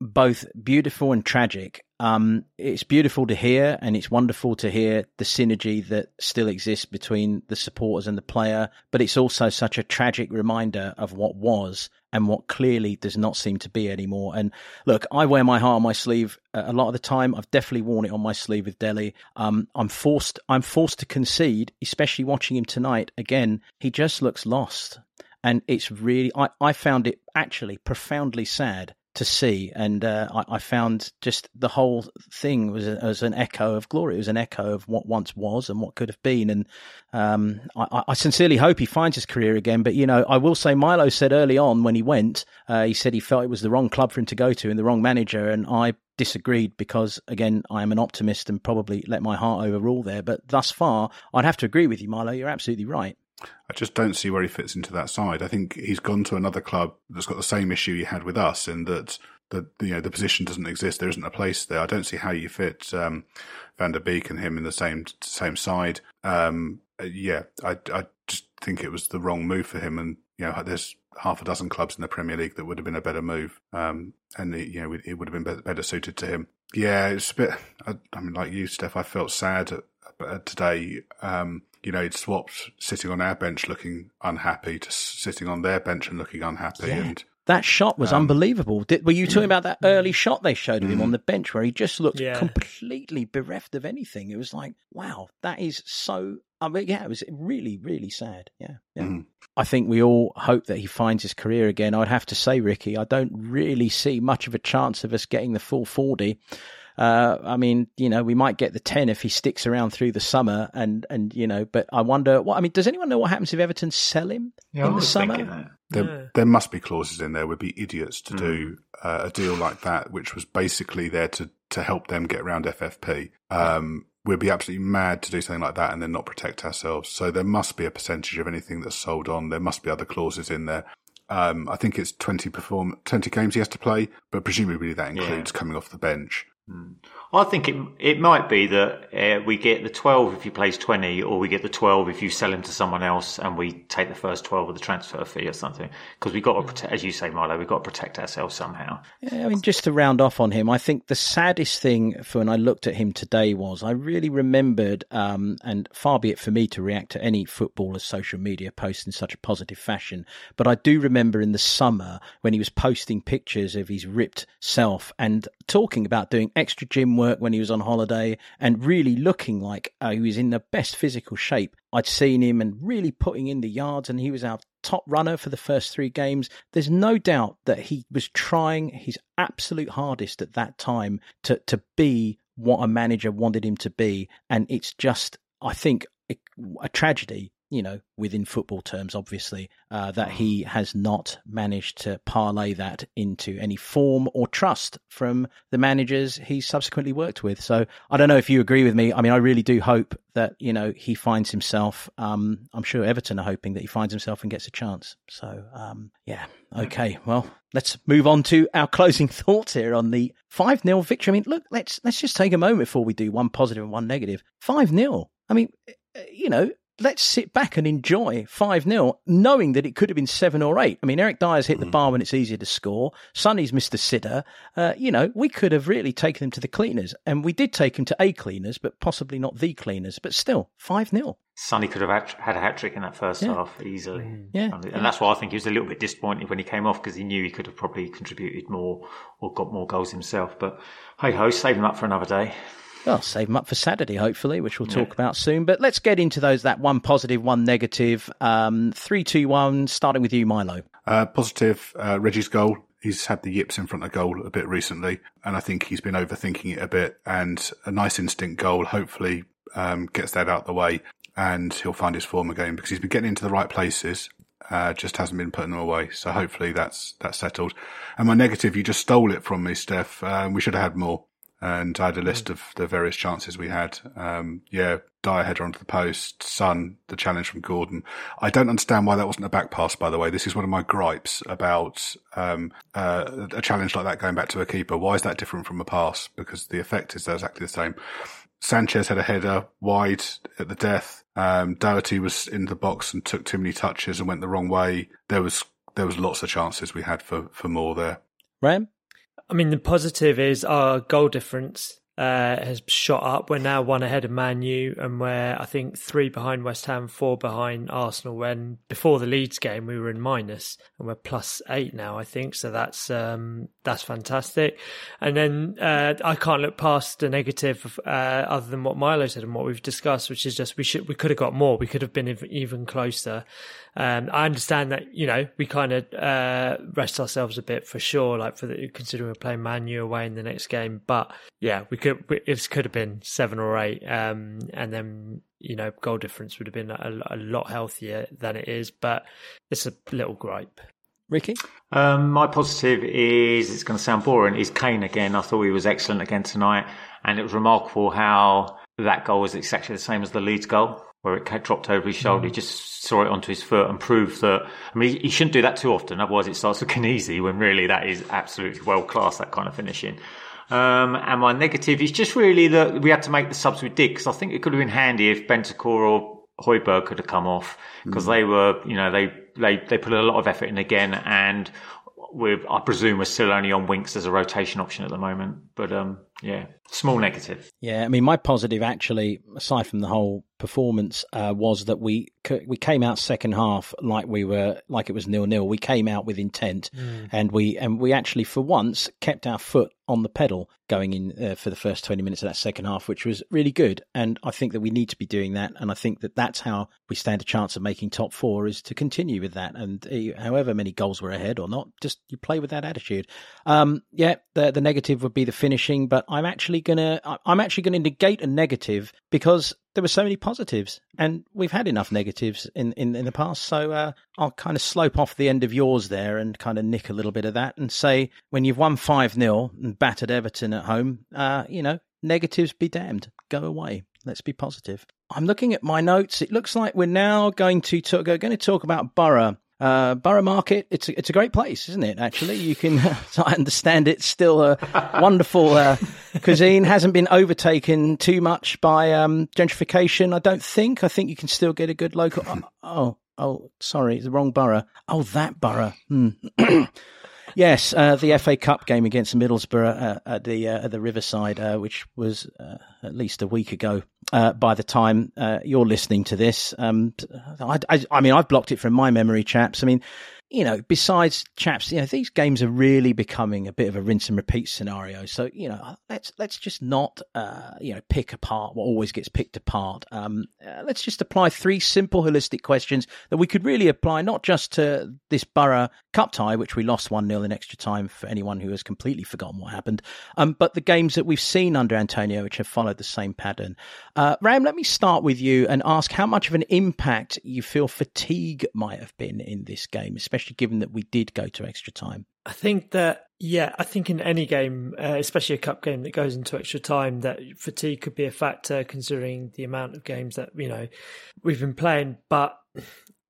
both beautiful and tragic. Um, it's beautiful to hear, and it's wonderful to hear the synergy that still exists between the supporters and the player, but it's also such a tragic reminder of what was and what clearly does not seem to be anymore. And look, I wear my heart on my sleeve a lot of the time. I've definitely worn it on my sleeve with Dele. Um, I'm forced, I'm forced to concede, especially watching him tonight. Again, he just looks lost. And it's really, I, I found it actually profoundly sad to see. And uh, I, I found just the whole thing was, a, was an echo of glory. It was an echo of what once was and what could have been. And um, I, I sincerely hope he finds his career again. But, you know, I will say Milo said early on when he went, uh, he said he felt it was the wrong club for him to go to and the wrong manager. And I disagreed because, again, I am an optimist and probably let my heart overrule there. But thus far, I'd have to agree with you, Milo. You're absolutely right. I just don't see where he fits into that side. I think he's gone to another club that's got the same issue he had with us, in that the, you know, the position doesn't exist. There isn't a place there. I don't see how you fit um, Van der Beek and him in the same same side. Um, yeah, I, I just think it was the wrong move for him, and you know, there's half a dozen clubs in the Premier League that would have been a better move, um, and the, you know, it would have been better suited to him. Yeah, it's a bit. I, I mean, like you, Steph, I felt sad today. Um, you know, he'd swapped sitting on our bench looking unhappy to sitting on their bench and looking unhappy. Yeah. And that shot was um, unbelievable. Did, were you talking about that early shot they showed of him on the bench where he just looked yeah. completely bereft of anything? It was like, wow, that is so... I mean, yeah, it was really, really sad. Yeah, yeah. Mm. I think we all hope that he finds his career again. I'd have to say, Ricky, I don't really see much of a chance of us getting the full forty. Uh, I mean, you know, we might get the ten if he sticks around through the summer, and, and you know, but I wonder what, I mean, does anyone know what happens if Everton sell him yeah, in the summer? There, yeah. there must be clauses in there. Would be idiots to mm. do uh, a deal like that, which was basically there to, to help them get around F F P. Um, we'd be absolutely mad to do something like that and then not protect ourselves. So there must be a percentage of anything that's sold on. There must be other clauses in there. Um, I think it's twenty perform twenty games he has to play, but presumably that includes yeah. coming off the bench. I think it it might be that uh, we get the twelve if he plays twenty, or we get the twelve if you sell him to someone else and we take the first twelve of the transfer fee or something. Because we've got to protect, as you say, Milo, we've got to protect ourselves somehow. Yeah, I mean, just to round off on him, I think the saddest thing for when I looked at him today was I really remembered, um, and far be it for me to react to any footballer's social media posts in such a positive fashion, but I do remember in the summer when he was posting pictures of his ripped self and talking about doing extra gym work when he was on holiday and really looking like uh, he was in the best physical shape I'd seen him and really putting in the yards, and he was our top runner for the first three games. There's no doubt that he was trying his absolute hardest at that time to, to be what a manager wanted him to be, and it's just, I think, a, a tragedy, you know, within football terms, obviously, uh, that he has not managed to parlay that into any form or trust from the managers he subsequently worked with. So I don't know if you agree with me. I mean, I really do hope that, you know, he finds himself. Um, I'm sure Everton are hoping that he finds himself and gets a chance. So, um, yeah. Okay. Well, let's move on to our closing thoughts here on the five nil victory. I mean, look, let's, let's just take a moment before we do one positive and one negative. five nil. I mean, you know, let's sit back and enjoy five nil, knowing that it could have been seven or eight. I mean, Eric Dyer's hit the bar when it's easier to score. Sonny's missed the sitter. Uh, you know, we could have really taken him to the cleaners. And we did take him to a cleaners, but possibly not the cleaners. But still, five nil. Sonny could have had a hat-trick in that first yeah. half easily. Yeah. And that's why I think he was a little bit disappointed when he came off, because he knew he could have probably contributed more or got more goals himself. But hey-ho, save him up for another day. Well, save them up for Saturday, hopefully, which we'll talk yeah. about soon. But let's get into those, that one positive, one negative. Um, three, two, one, starting with you, Milo. Uh, positive, uh, Reggie's goal. He's had the yips in front of goal a bit recently, and I think he's been overthinking it a bit. And a nice instinct goal hopefully um, gets that out of the way, and he'll find his form again, because he's been getting into the right places, uh, just hasn't been putting them away. So hopefully that's that's settled. And my negative, you just stole it from me, Steph. Um, we should have had more. And I had a list of the various chances we had. Um, yeah, Dyer header onto the post, Son, the challenge from Gordon. I don't understand why that wasn't a back pass, by the way. This is one of my gripes about um, uh, a challenge like that going back to a keeper. Why is that different from a pass? Because the effect is exactly the same. Sanchez had a header wide at the death. Um, Doherty was in the box and took too many touches and went the wrong way. There was there was lots of chances we had for, for more there. Ram? I mean, the positive is our goal difference uh, has shot up. We're now one ahead of Man U, and we're, I think, three behind West Ham, four behind Arsenal. When before the Leeds game, we were in minus, and we're plus eight now, I think. So that's um, that's fantastic. And then uh, I can't look past the negative uh, other than what Milo said and what we've discussed, which is just we should we could have got more. We could have been even closer. Um, I understand that, you know, we kind of uh, rest ourselves a bit for sure, like for the, considering we're playing Man U away in the next game. But yeah, we could we, it could have been seven or eight, um, and then, you know, goal difference would have been a, a lot healthier than it is. But it's a little gripe. Ricky? Um, my positive is, it's going to sound boring, is Kane again. I thought he was excellent again tonight, and it was remarkable how that goal was exactly the same as the Leeds goal, where it dropped over his shoulder. Mm. He just saw it onto his foot and proved that... I mean, he shouldn't do that too often, otherwise it starts looking easy, when really that is absolutely world-class, that kind of finishing. Um, and my negative is just really that we had to make the subs we did, because I think it could have been handy if Bentancur or Højbjerg could have come off, because mm. they were, you know, they they they put a lot of effort in again, and we're, I presume we're still only on Winks as a rotation option at the moment. But um, yeah, small negative. Yeah, I mean, my positive actually, aside from the whole performance, uh, was that we we came out second half like we were like it was nil nil. We came out with intent, mm. and we and we actually for once kept our foot on the pedal going in uh, for the first twenty minutes of that second half, which was really good. And I think that we need to be doing that. And I think that that's how we stand a chance of making top four, is to continue with that. And uh, however many goals were ahead or not, just you play with that attitude. Um, yeah, the, the negative would be the finishing, but I'm actually gonna I'm actually gonna negate a negative, because there were so many positives, and we've had enough negatives in, in, in the past. So uh, I'll kind of slope off the end of yours there and kind of nick a little bit of that and say, when you've won five nil and battered Everton at home, uh, you know, negatives be damned. Go away. Let's be positive. I'm looking at my notes. It looks like we're now going to talk, going to talk about Borough. Uh, Borough Market, it's a, it's a great place, isn't it, actually? You can, as I understand it, still a wonderful uh, cuisine. Hasn't been overtaken too much by um, gentrification, I don't think. I think you can still get a good local... Oh, oh, oh sorry, the wrong borough. Oh, that borough. Hmm. Yes, uh, the F A Cup game against Middlesbrough uh, at the uh, at the Riverside, uh, which was uh, at least a week ago. Uh, by the time uh, you're listening to this, um, I, I, I mean, I've blocked it from my memory, chaps. I mean, you know, besides chaps, you know, these games are really becoming a bit of a rinse and repeat scenario. So, you know, let's let's just not, uh, you know, pick apart what always gets picked apart. Um, uh, let's just apply three simple, holistic questions that we could really apply not just to this Borough Cup tie, which we lost one nil in extra time for anyone who has completely forgotten what happened, um, but the games that we've seen under Antonio, which have followed the same pattern. Uh, Ram, let me start with you and ask how much of an impact you feel fatigue might have been in this game, especially given that we did go to extra time. I think that, yeah, I think in any game, uh, especially a cup game that goes into extra time, that fatigue could be a factor, considering the amount of games that, you know, we've been playing. But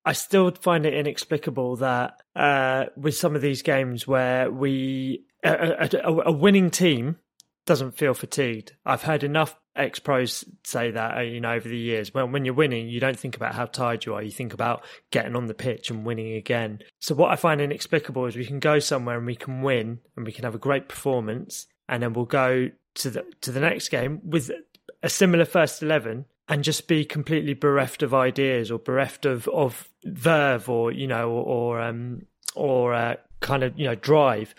I still find it inexplicable that uh, with some of these games where we, a, a, a winning team doesn't feel fatigued. I've heard enough ex-pros say that, you know, over the years. When when you're winning, you don't think about how tired you are. You think about getting on the pitch and winning again. So what I find inexplicable is we can go somewhere and we can win and we can have a great performance, and then we'll go to the to the next game with a similar first eleven and just be completely bereft of ideas or bereft of, of verve or, you know, or or, um, or uh, kind of, you know, drive.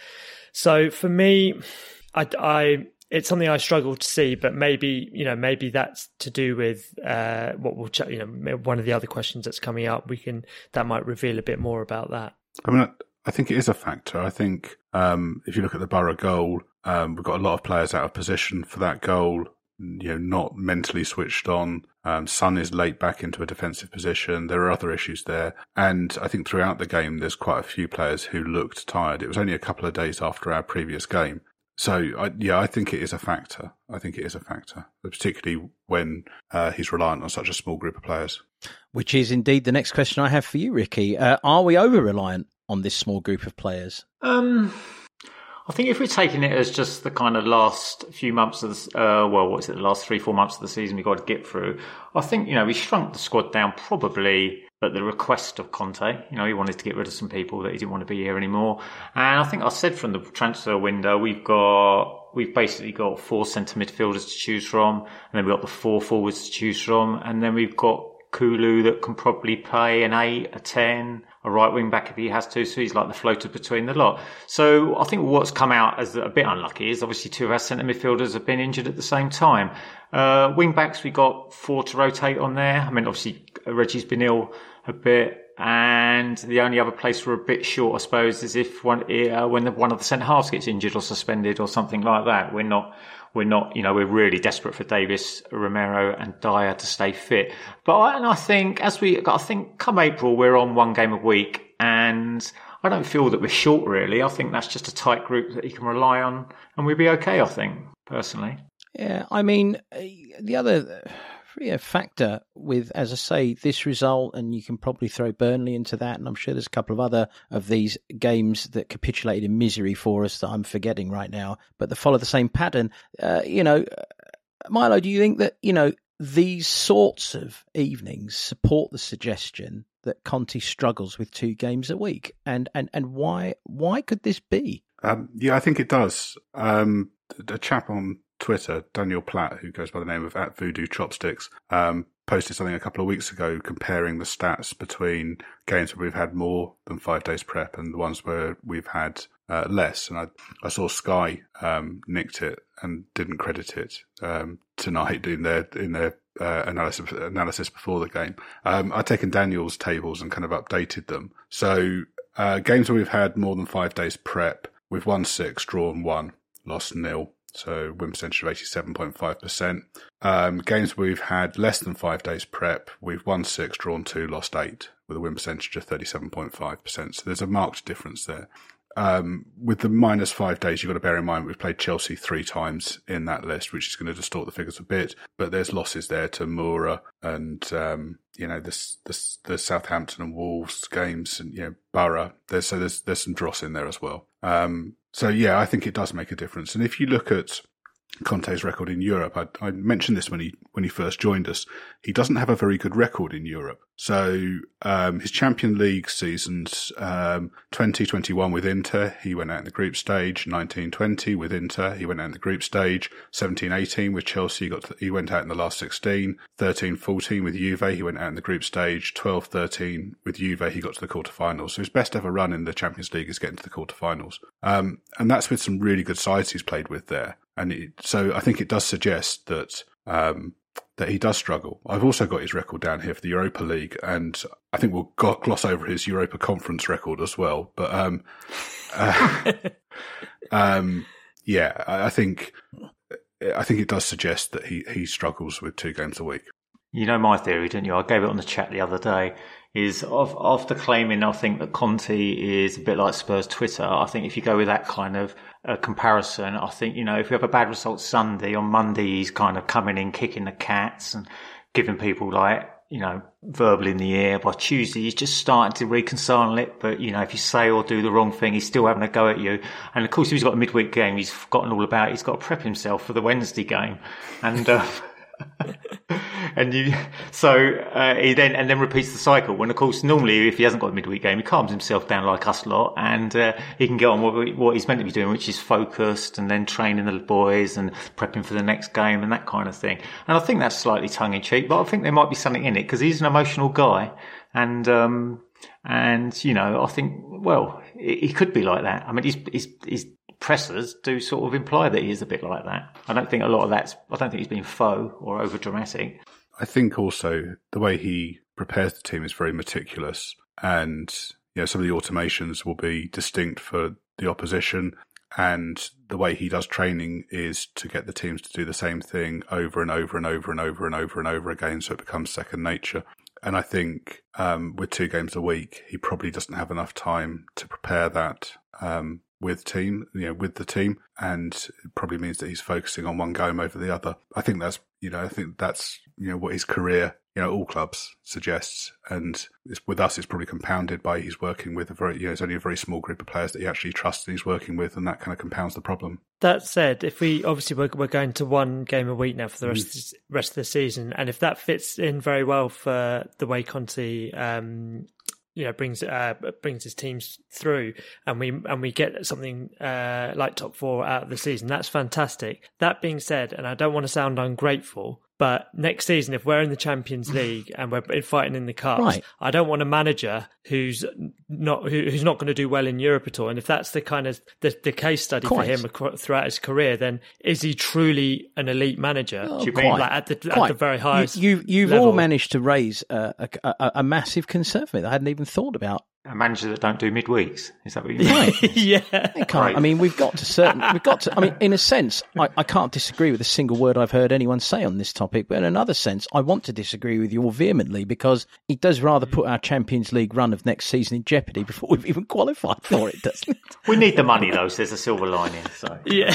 So for me, I... I it's something I struggle to see, but maybe, you know, maybe that's to do with uh, what we'll check, you know, one of the other questions that's coming up. We can, that might reveal a bit more about that. I mean, I think it is a factor. I think um, if you look at the Borough goal, um, we've got a lot of players out of position for that goal, you know, not mentally switched on. Um, Son is late back into a defensive position. There are other issues there. And I think throughout the game, there's quite a few players who looked tired. It was only a couple of days after our previous game. So, I, yeah, I think it is a factor. I think it is a factor, particularly when uh, he's reliant on such a small group of players. Which is indeed the next question I have for you, Ricky. Uh, are we over-reliant on this small group of players? Um, I think if we're taking it as just the kind of last few months of the, uh, well, what is it, the last three, four months of the season we've got to get through, I think, you know, we shrunk the squad down probably at the request of Conte. You know, he wanted to get rid of some people that he didn't want to be here anymore. And I think I said from the transfer window, we've got, we've basically got four centre midfielders to choose from, and then we've got the four forwards to choose from, and then we've got Kulu that can probably play an eight, a ten, a right wing back if he has to. So he's like the floater between the lot. So I think what's come out as a bit unlucky is obviously two of our centre midfielders have been injured at the same time. Uh, wing backs, we got four to rotate on there. I mean, obviously Reggie's been ill a bit, and the only other place we're a bit short, I suppose, is if one uh, when the, one of the centre halves gets injured or suspended or something like that. We're not. We're not, you know, we're really desperate for Davis, Romero and Dyer to stay fit. But I, and I think as we, I think come April, we're on one game a week, and I don't feel that we're short really. I think that's just a tight group that you can rely on, and we'll be okay, I think, personally. Yeah, I mean, the other yeah, factor with, as I say, this result, and you can probably throw Burnley into that, and I'm sure there's a couple of other of these games that capitulated in misery for us that I'm forgetting right now, but they follow the same pattern. Uh, you know, Milo, do you think that, you know, these sorts of evenings support the suggestion that Conte struggles with two games a week, and and and why why could this be? Um, yeah, I think it does. Um, the chap on Twitter, Daniel Platt, who goes by the name of at Voodoo Chopsticks, um, posted something a couple of weeks ago comparing the stats between games where we've had more than five days prep and the ones where we've had uh, less. And I, I saw Sky um, nicked it and didn't credit it um, tonight in their in their uh, analysis analysis before the game. Um, I've taken Daniel's tables and kind of updated them. So uh, games where we've had more than five days prep, we've won six, drawn one, lost nil. So win percentage of eighty-seven point five percent. Um, games we've had less than five days prep, we've won six, drawn two, lost eight, with a win percentage of thirty-seven point five percent. So there's a marked difference there. Um, with the minus five days, you've got to bear in mind we've played Chelsea three times in that list, which is going to distort the figures a bit. But there's losses there to Moura and um, you know this this the Southampton and Wolves games, and you know Borough. There's so there's there's some dross in there as well. Um, so yeah, I think it does make a difference. And if you look at Conte's record in Europe, I, I mentioned this when he when he first joined us. He doesn't have a very good record in Europe. So um, his Champions League seasons, um, twenty twenty-one with Inter, he went out in the group stage. nineteen twenty with Inter, he went out in the group stage. seventeen eighteen with Chelsea, he, got to, he went out in the last sixteen. thirteen fourteen with Juve, he went out in the group stage. twelve thirteen with Juve, he got to the quarterfinals. So his best ever run in the Champions League is getting to the quarterfinals. Um, and that's with some really good sides he's played with there. And it, so I think it does suggest that um, that he does struggle. I've also got his record down here for the Europa League, and I think we'll go- gloss over his Europa Conference record as well. But um, uh, um, yeah, I, I think I think it does suggest that he, he struggles with two games a week. You know my theory, didn't you? I gave it on the chat the other day. Is of, after claiming I think that Conte is a bit like Spurs Twitter, I think if you go with that kind of uh, comparison, I think, you know, if you have a bad result Sunday, on Monday he's kind of coming in, kicking the cats and giving people, like, you know, verbal in the air. By Tuesday he's just starting to reconcile it, but, you know, if you say or do the wrong thing, he's still having a go at you. And of course, if he's got a midweek game, he's forgotten all about it. He's got to prep himself for the Wednesday game. And... Uh, and you so uh, he then and then repeats the cycle, when of course normally if he hasn't got a midweek game he calms himself down like us lot, and uh, he can get on with what he's meant to be doing, which is focused and then training the boys and prepping for the next game and that kind of thing. And I think that's slightly tongue-in-cheek, but I think there might be something in it because he's an emotional guy, and um, and you know I think, well, he could be like that. I mean, he's he's, he's pressers do sort of imply that he is a bit like that. I don't think a lot of that's, I don't think he's been faux or over dramatic. I think also the way he prepares the team is very meticulous, and you know some of the automations will be distinct for the opposition, and the way he does training is to get the teams to do the same thing over and over and over and over and over and over again, so it becomes second nature. And I think um, with two games a week, he probably doesn't have enough time to prepare that um with team, you know, with the team, and it probably means that he's focusing on one game over the other. I think that's, you know, I think that's, you know, what his career, you know, all clubs suggests, and it's, with us, it's probably compounded by he's working with a very, you know, it's only a very small group of players that he actually trusts and he's working with, and that kind of compounds the problem. That said, if we obviously we're, we're going to one game a week now for the rest, mm. of this, rest of the season, and if that fits in very well for the way Conte, um, you know, brings uh, brings his teams through, and we and we get something uh, like top four out of the season, that's fantastic. That being said, and I don't want to sound ungrateful, but next season, if we're in the Champions League and we're fighting in the cups, right. I don't want a manager who's not who, who's not going to do well in Europe at all. And if that's the kind of the, the case study quite. for him throughout his career, then is he truly an elite manager? Oh, do you mean like at the, at the very highest? You, you, you've level? all managed to raise a, a, a massive concern for me that I hadn't even thought about. A manager that don't do midweeks, is that what you mean? Right. Yeah. I, can't, right. I mean, we've got to certain, we've got to, I mean, in a sense, I, I can't disagree with a single word I've heard anyone say on this topic, but in another sense, I want to disagree with you all vehemently, because it does rather put our Champions League run of next season in jeopardy before we've even qualified for it, doesn't it? We need the money, though, so there's a silver lining, so. Yeah.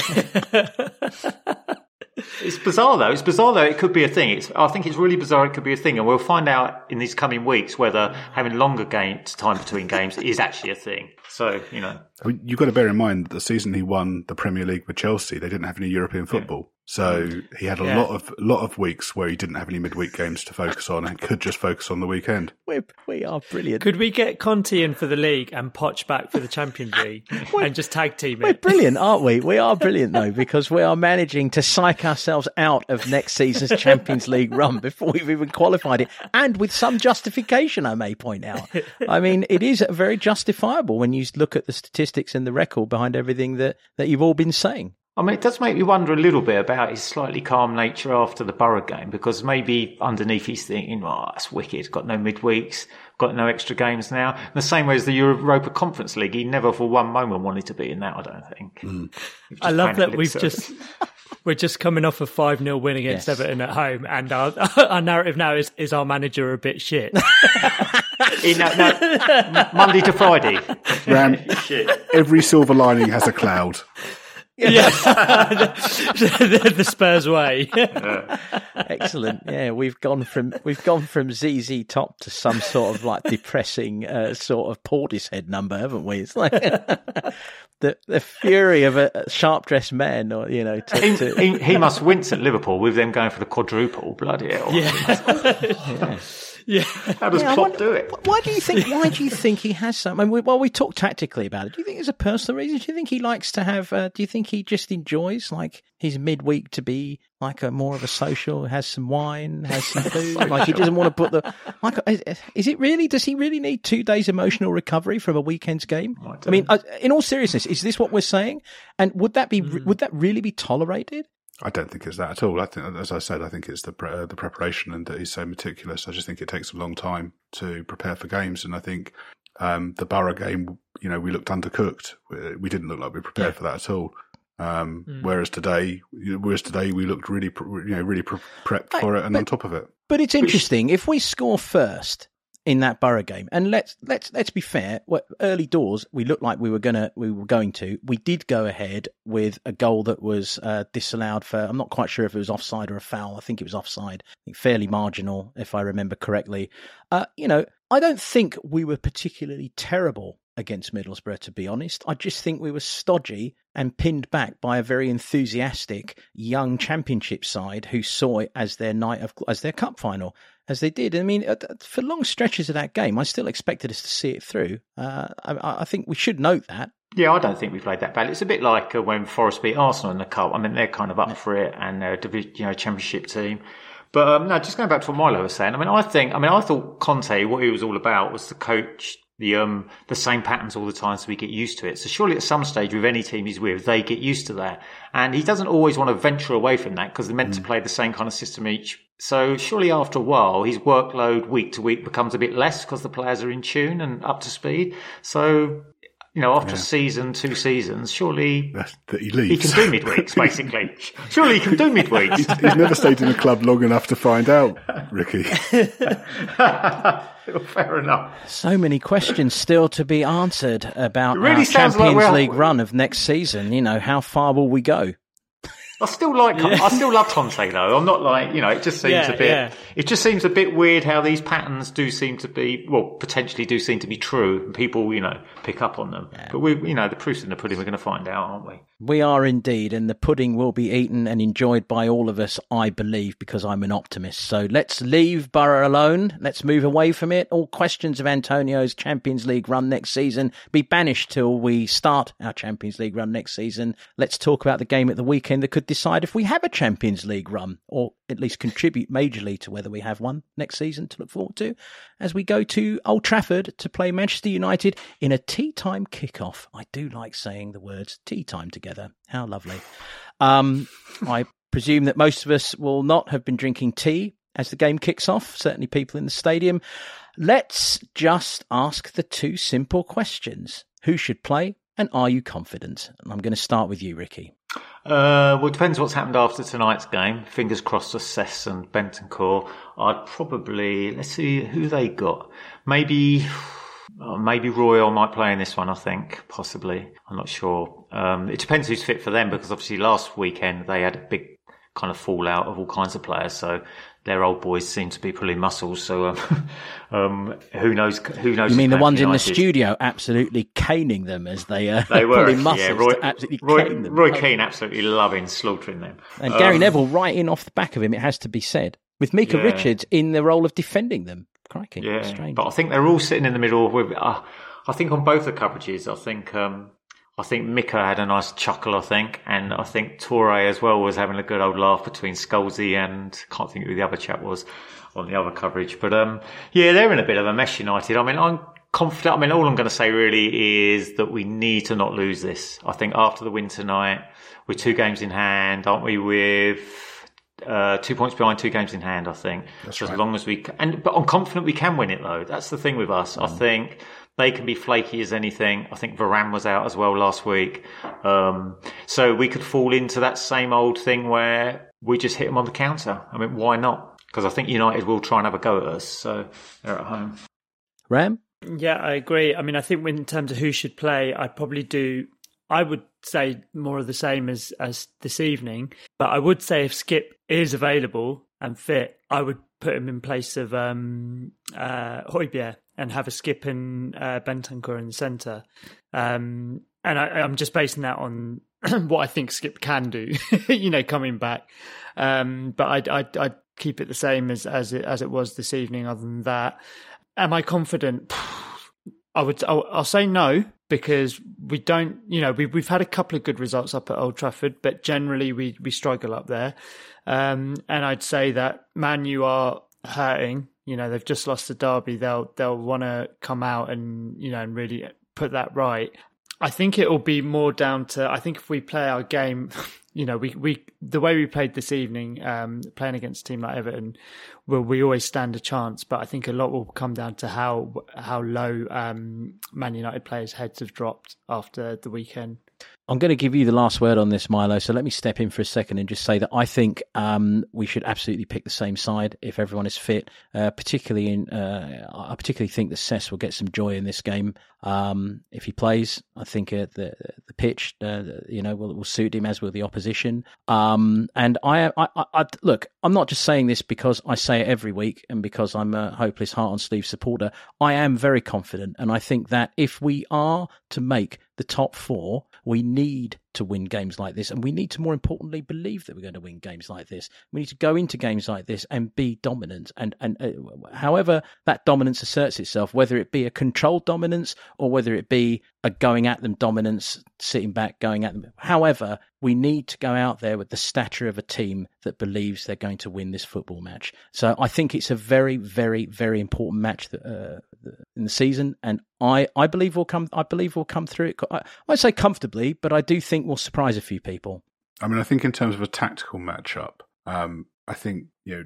It's bizarre, though. It's bizarre, though. It could be a thing. It's, I think it's really bizarre. It could be a thing. And we'll find out in these coming weeks whether having longer game, time between games is actually a thing. So, you know. I mean, you've got to bear in mind that the season he won the Premier League with Chelsea, they didn't have any European football. Yeah. So he had a yeah. lot of lot of weeks where he didn't have any midweek games to focus on and could just focus on the weekend. We're, we We are brilliant. Could we get Conte in for the league and Poch back for the Champions League and just tag team it? We're brilliant, aren't we? We are brilliant, though, because we are managing to psych ourselves out of next season's Champions League run before we've even qualified it. And with some justification, I may point out. I mean, it is very justifiable when you look at the statistics and the record behind everything that, that you've all been saying. I mean, it does make me wonder a little bit about his slightly calm nature after the Borough game, because maybe underneath he's thinking, oh, that's wicked, got no midweeks, got no extra games now. And the same way as the Europa Conference League, he never for one moment wanted to be in that, I don't think. Mm. I love that we've just... We're just coming off a five nil win against yes. Everton at home, and our, our narrative now is, is our manager a bit shit? In, no, no, Monday to Friday. Ram, every silver lining has a cloud. Yes, the, the Spurs way. Yeah. Excellent. Yeah, we've gone from we've gone from Z Z Top to some sort of like depressing uh, sort of Portishead number, haven't we? It's like the the fury of a sharp dressed man, or you know, to, he, to... He, he must wince at Liverpool with them going for the quadruple. Bloody hell! Yeah. yeah. Yeah, how does yeah, Klopp wonder, do it? Why do you think? Why do you think he has some? I mean, well, we talked tactically about it. Do you think there's a personal reason? Do you think he likes to have? Uh, do you think he just enjoys like his midweek to be like a more of a social? Has some wine, has some food. Like he doesn't want to put the. Like, is, is it really? Does he really need two days emotional recovery from a weekend's game? I, I mean, in all seriousness, is this what we're saying? And would that be? Mm. Would that really be tolerated? I don't think it's that at all. I think, as I said, I think it's the pre- uh, the preparation and that he's so meticulous. I just think it takes a long time to prepare for games. And I think um, the Borough game, you know, we looked undercooked. We, we didn't look like we prepared yeah. for that at all. Um, mm. Whereas today, whereas today we looked really, you know, really pre- prepped I, for it and but, on top of it. But it's interesting if we score first in that Borough game, and let's let's let's be fair. Early doors, we looked like we were gonna we were going to. We did go ahead with a goal that was uh, disallowed for. I'm not quite sure if it was offside or a foul. I think it was offside. I think fairly marginal, if I remember correctly. Uh, you know, I don't think we were particularly terrible against Middlesbrough, to be honest. I just think we were stodgy and pinned back by a very enthusiastic young Championship side who saw it as their night of as their cup final. As they did. I mean, for long stretches of that game, I still expected us to see it through. Uh, I, I think we should note that. Yeah, I don't think we played that badly. It's a bit like uh, when Forest beat Arsenal in the Cup. I mean, they're kind of up for it and they're a you know, Championship team. But um, no, just going back to what Milo was saying, I mean, I think, I mean, I thought Conte, what he was all about was the coach, the um, the same patterns all the time so we get used to it. So surely at some stage with any team he's with, they get used to that. And he doesn't always want to venture away from that because they're meant mm. to play the same kind of system each. So surely after a while, his workload week to week becomes a bit less because the players are in tune and up to speed. So, you know, after yeah. a season, two seasons, surely that he, leaves. he can do midweeks, basically. Surely he can do midweeks. He's, he's never stayed in a club long enough to find out, Ricky. Fair enough. So many questions still to be answered about the really Champions like League run of next season. You know, how far will we go? I still like, yeah. I still love Conte though. I'm not like, you know, it just seems yeah, a bit, yeah. it just seems a bit weird how these patterns do seem to be, well, potentially do seem to be true. And people, you know, pick up on them. Yeah. But we, you know, the proof's in the pudding. We're going to find out, aren't we? We are indeed. And the pudding will be eaten and enjoyed by all of us, I believe, because I'm an optimist. So let's leave Borough alone. Let's move away from it. All questions of Antonio's Champions League run next season be banished till we start our Champions League run next season. Let's talk about the game at the weekend that could decide if we have a Champions League run, or at least contribute majorly to whether we have one next season to look forward to, as we go to Old Trafford to play Manchester United in a tea time kickoff. I do like saying the words tea time together. How lovely. Um, I presume that most of us will not have been drinking tea as the game kicks off, certainly people in the stadium. Let's just ask the two simple questions. Who should play and are you confident? And I'm going to start with you, Ricky. Uh, well, it depends what's happened after tonight's game. Fingers crossed for Sess and Bentancur. I'd probably, let's see who they got. Maybe, oh, maybe Royal might play in this one, I think, possibly. I'm not sure. Um, it depends who's fit for them because obviously last weekend they had a big kind of fallout of all kinds of players. So their old boys seem to be pulling muscles. So um, um, who knows? Who knows? You mean the ones United. In the studio absolutely caning them as they uh, they were pulling muscles? Yeah, Roy, to absolutely Roy, cane them. Roy Keane absolutely loving slaughtering them, and um, Gary Neville right in off the back of him. It has to be said with Mika yeah. Richards in the role of defending them. Crikey, yeah. Strange. But I think they're all sitting in the middle. With, uh, I think on both the coverages, I think um, I think Mika had a nice chuckle, I think, and I think Torre as well was having a good old laugh between Scholesy and can't think who the other chap was on the other coverage. But um, yeah, they're in a bit of a mess, United. I mean, I'm confident. I mean, all I'm going to say really is that we need to not lose this. I think after the win tonight, we're two games in hand, aren't we? With Uh, two points behind, two games in hand, I think. That's so right. As long as we can, and but I'm confident we can win it though. That's the thing with us. Mm. I think they can be flaky as anything. I think Varane was out as well last week, um, so we could fall into that same old thing where we just hit them on the counter. I mean, why not? Because I think United will try and have a go at us. So they're at home. Ram? Yeah, I agree. I mean, I think in terms of who should play, I probably do. I would say more of the same as, as this evening, but I would say if Skip is available and fit, I would put him in place of um, uh, Højbjerg and have a Skip and uh, Bentancur in the centre. Um, and I, I'm just basing that on what I think Skip can do, you know, coming back. Um, but I'd, I'd, I'd keep it the same as as it, as it was this evening. Other than that, am I confident? I would. I'll, I'll say no. Because we don't, you know, we, we've had a couple of good results up at Old Trafford, but generally we, we struggle up there. Um, and I'd say that Man U are hurting. You know, they've just lost the derby. They'll they'll want to come out and, you know, and really put that right. I think it will be more down to, I think if we play our game, you know, we, we the way we played this evening, um, playing against a team like Everton, well, we always stand a chance, but I think a lot will come down to how how low um, Man United players' heads have dropped after the weekend. I'm going to give you the last word on this, Milo, so let me step in for a second and just say that I think um, we should absolutely pick the same side if everyone is fit, uh, particularly in, uh, I particularly think that Sess will get some joy in this game um, if he plays. I think uh, the the pitch uh, you know, will, will suit him, as will the opposition. Um, and I, I, I, I look, I'm not just saying this because I say it every week and because I'm a hopeless heart-on-sleeve supporter. I am very confident, and I think that if we are to make the top four, we need to win games like this, and we need to, more importantly, believe that we're going to win games like this. We need to go into games like this and be dominant, and and uh, however that dominance asserts itself, whether it be a controlled dominance or whether it be a going at them dominance, sitting back, going at them. However, we need to go out there with the stature of a team that believes they're going to win this football match. So I think it's a very, very, very important match that, uh, in the season, and I, I believe we'll come. I believe we'll come through it. I, I'd say comfortably, but I do think. will surprise a few people. I mean, I think in terms of a tactical matchup, um, I think, you know,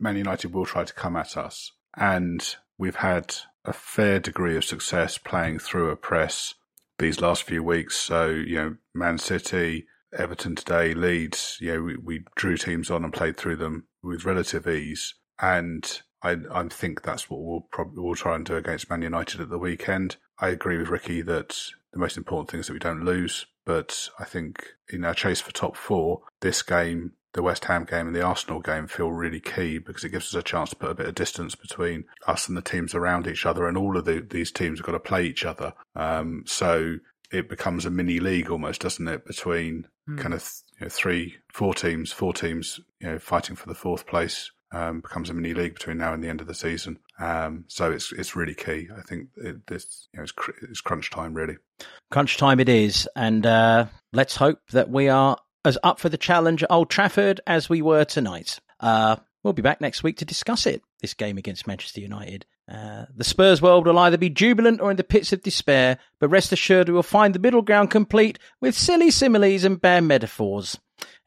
Man United will try to come at us, and we've had a fair degree of success playing through a press these last few weeks. So, you know, Man City, Everton today, Leeds, you know, we, we drew teams on and played through them with relative ease, and I, I think that's what we'll probably we'll try and do against Man United at the weekend. I agree with Ricky that the most important thing is that we don't lose. But I think in our chase for top four, this game, the West Ham game and the Arsenal game feel really key, because it gives us a chance to put a bit of distance between us and the teams around each other. And all of the, these teams have got to play each other. Um, so it becomes a mini league almost, doesn't it? Between mm. kind of you know, three, four teams, four teams, you know, fighting for the fourth place. Um, becomes a mini league between now and the end of the season, um, so it's it's really key. I think it, it's you know it's, cr- it's crunch time, really. Crunch time it is, and uh, let's hope that we are as up for the challenge at Old Trafford as we were tonight. Uh, we'll be back next week to discuss it. This game against Manchester United, uh, the Spurs world will either be jubilant or in the pits of despair. But rest assured, we will find the middle ground complete with silly similes and bare metaphors.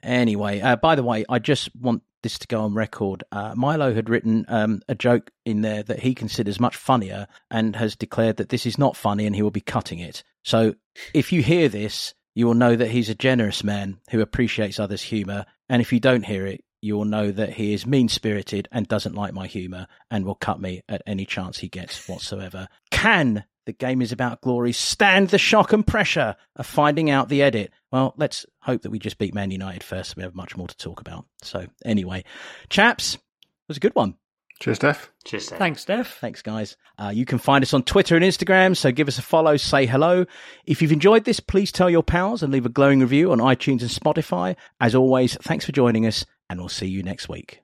Anyway, uh, by the way, I just want this to go on record. Uh, Milo had written um, a joke in there that he considers much funnier and has declared that this is not funny and he will be cutting it. So if you hear this, you will know that he's a generous man who appreciates others' humour. And if you don't hear it, you will know that he is mean-spirited and doesn't like my humour and will cut me at any chance he gets whatsoever. Can The Game Is About Glory stand the shock and pressure of finding out the edit? Well, let's hope that we just beat Man United first. We have much more to talk about. So anyway, chaps, it was a good one. Cheers, Steph. Cheers, Steph. Thanks, Steph. Thanks, guys. Uh, you can find us on Twitter and Instagram, so give us a follow, say hello. If you've enjoyed this, please tell your pals and leave a glowing review on iTunes and Spotify. As always, thanks for joining us, and we'll see you next week.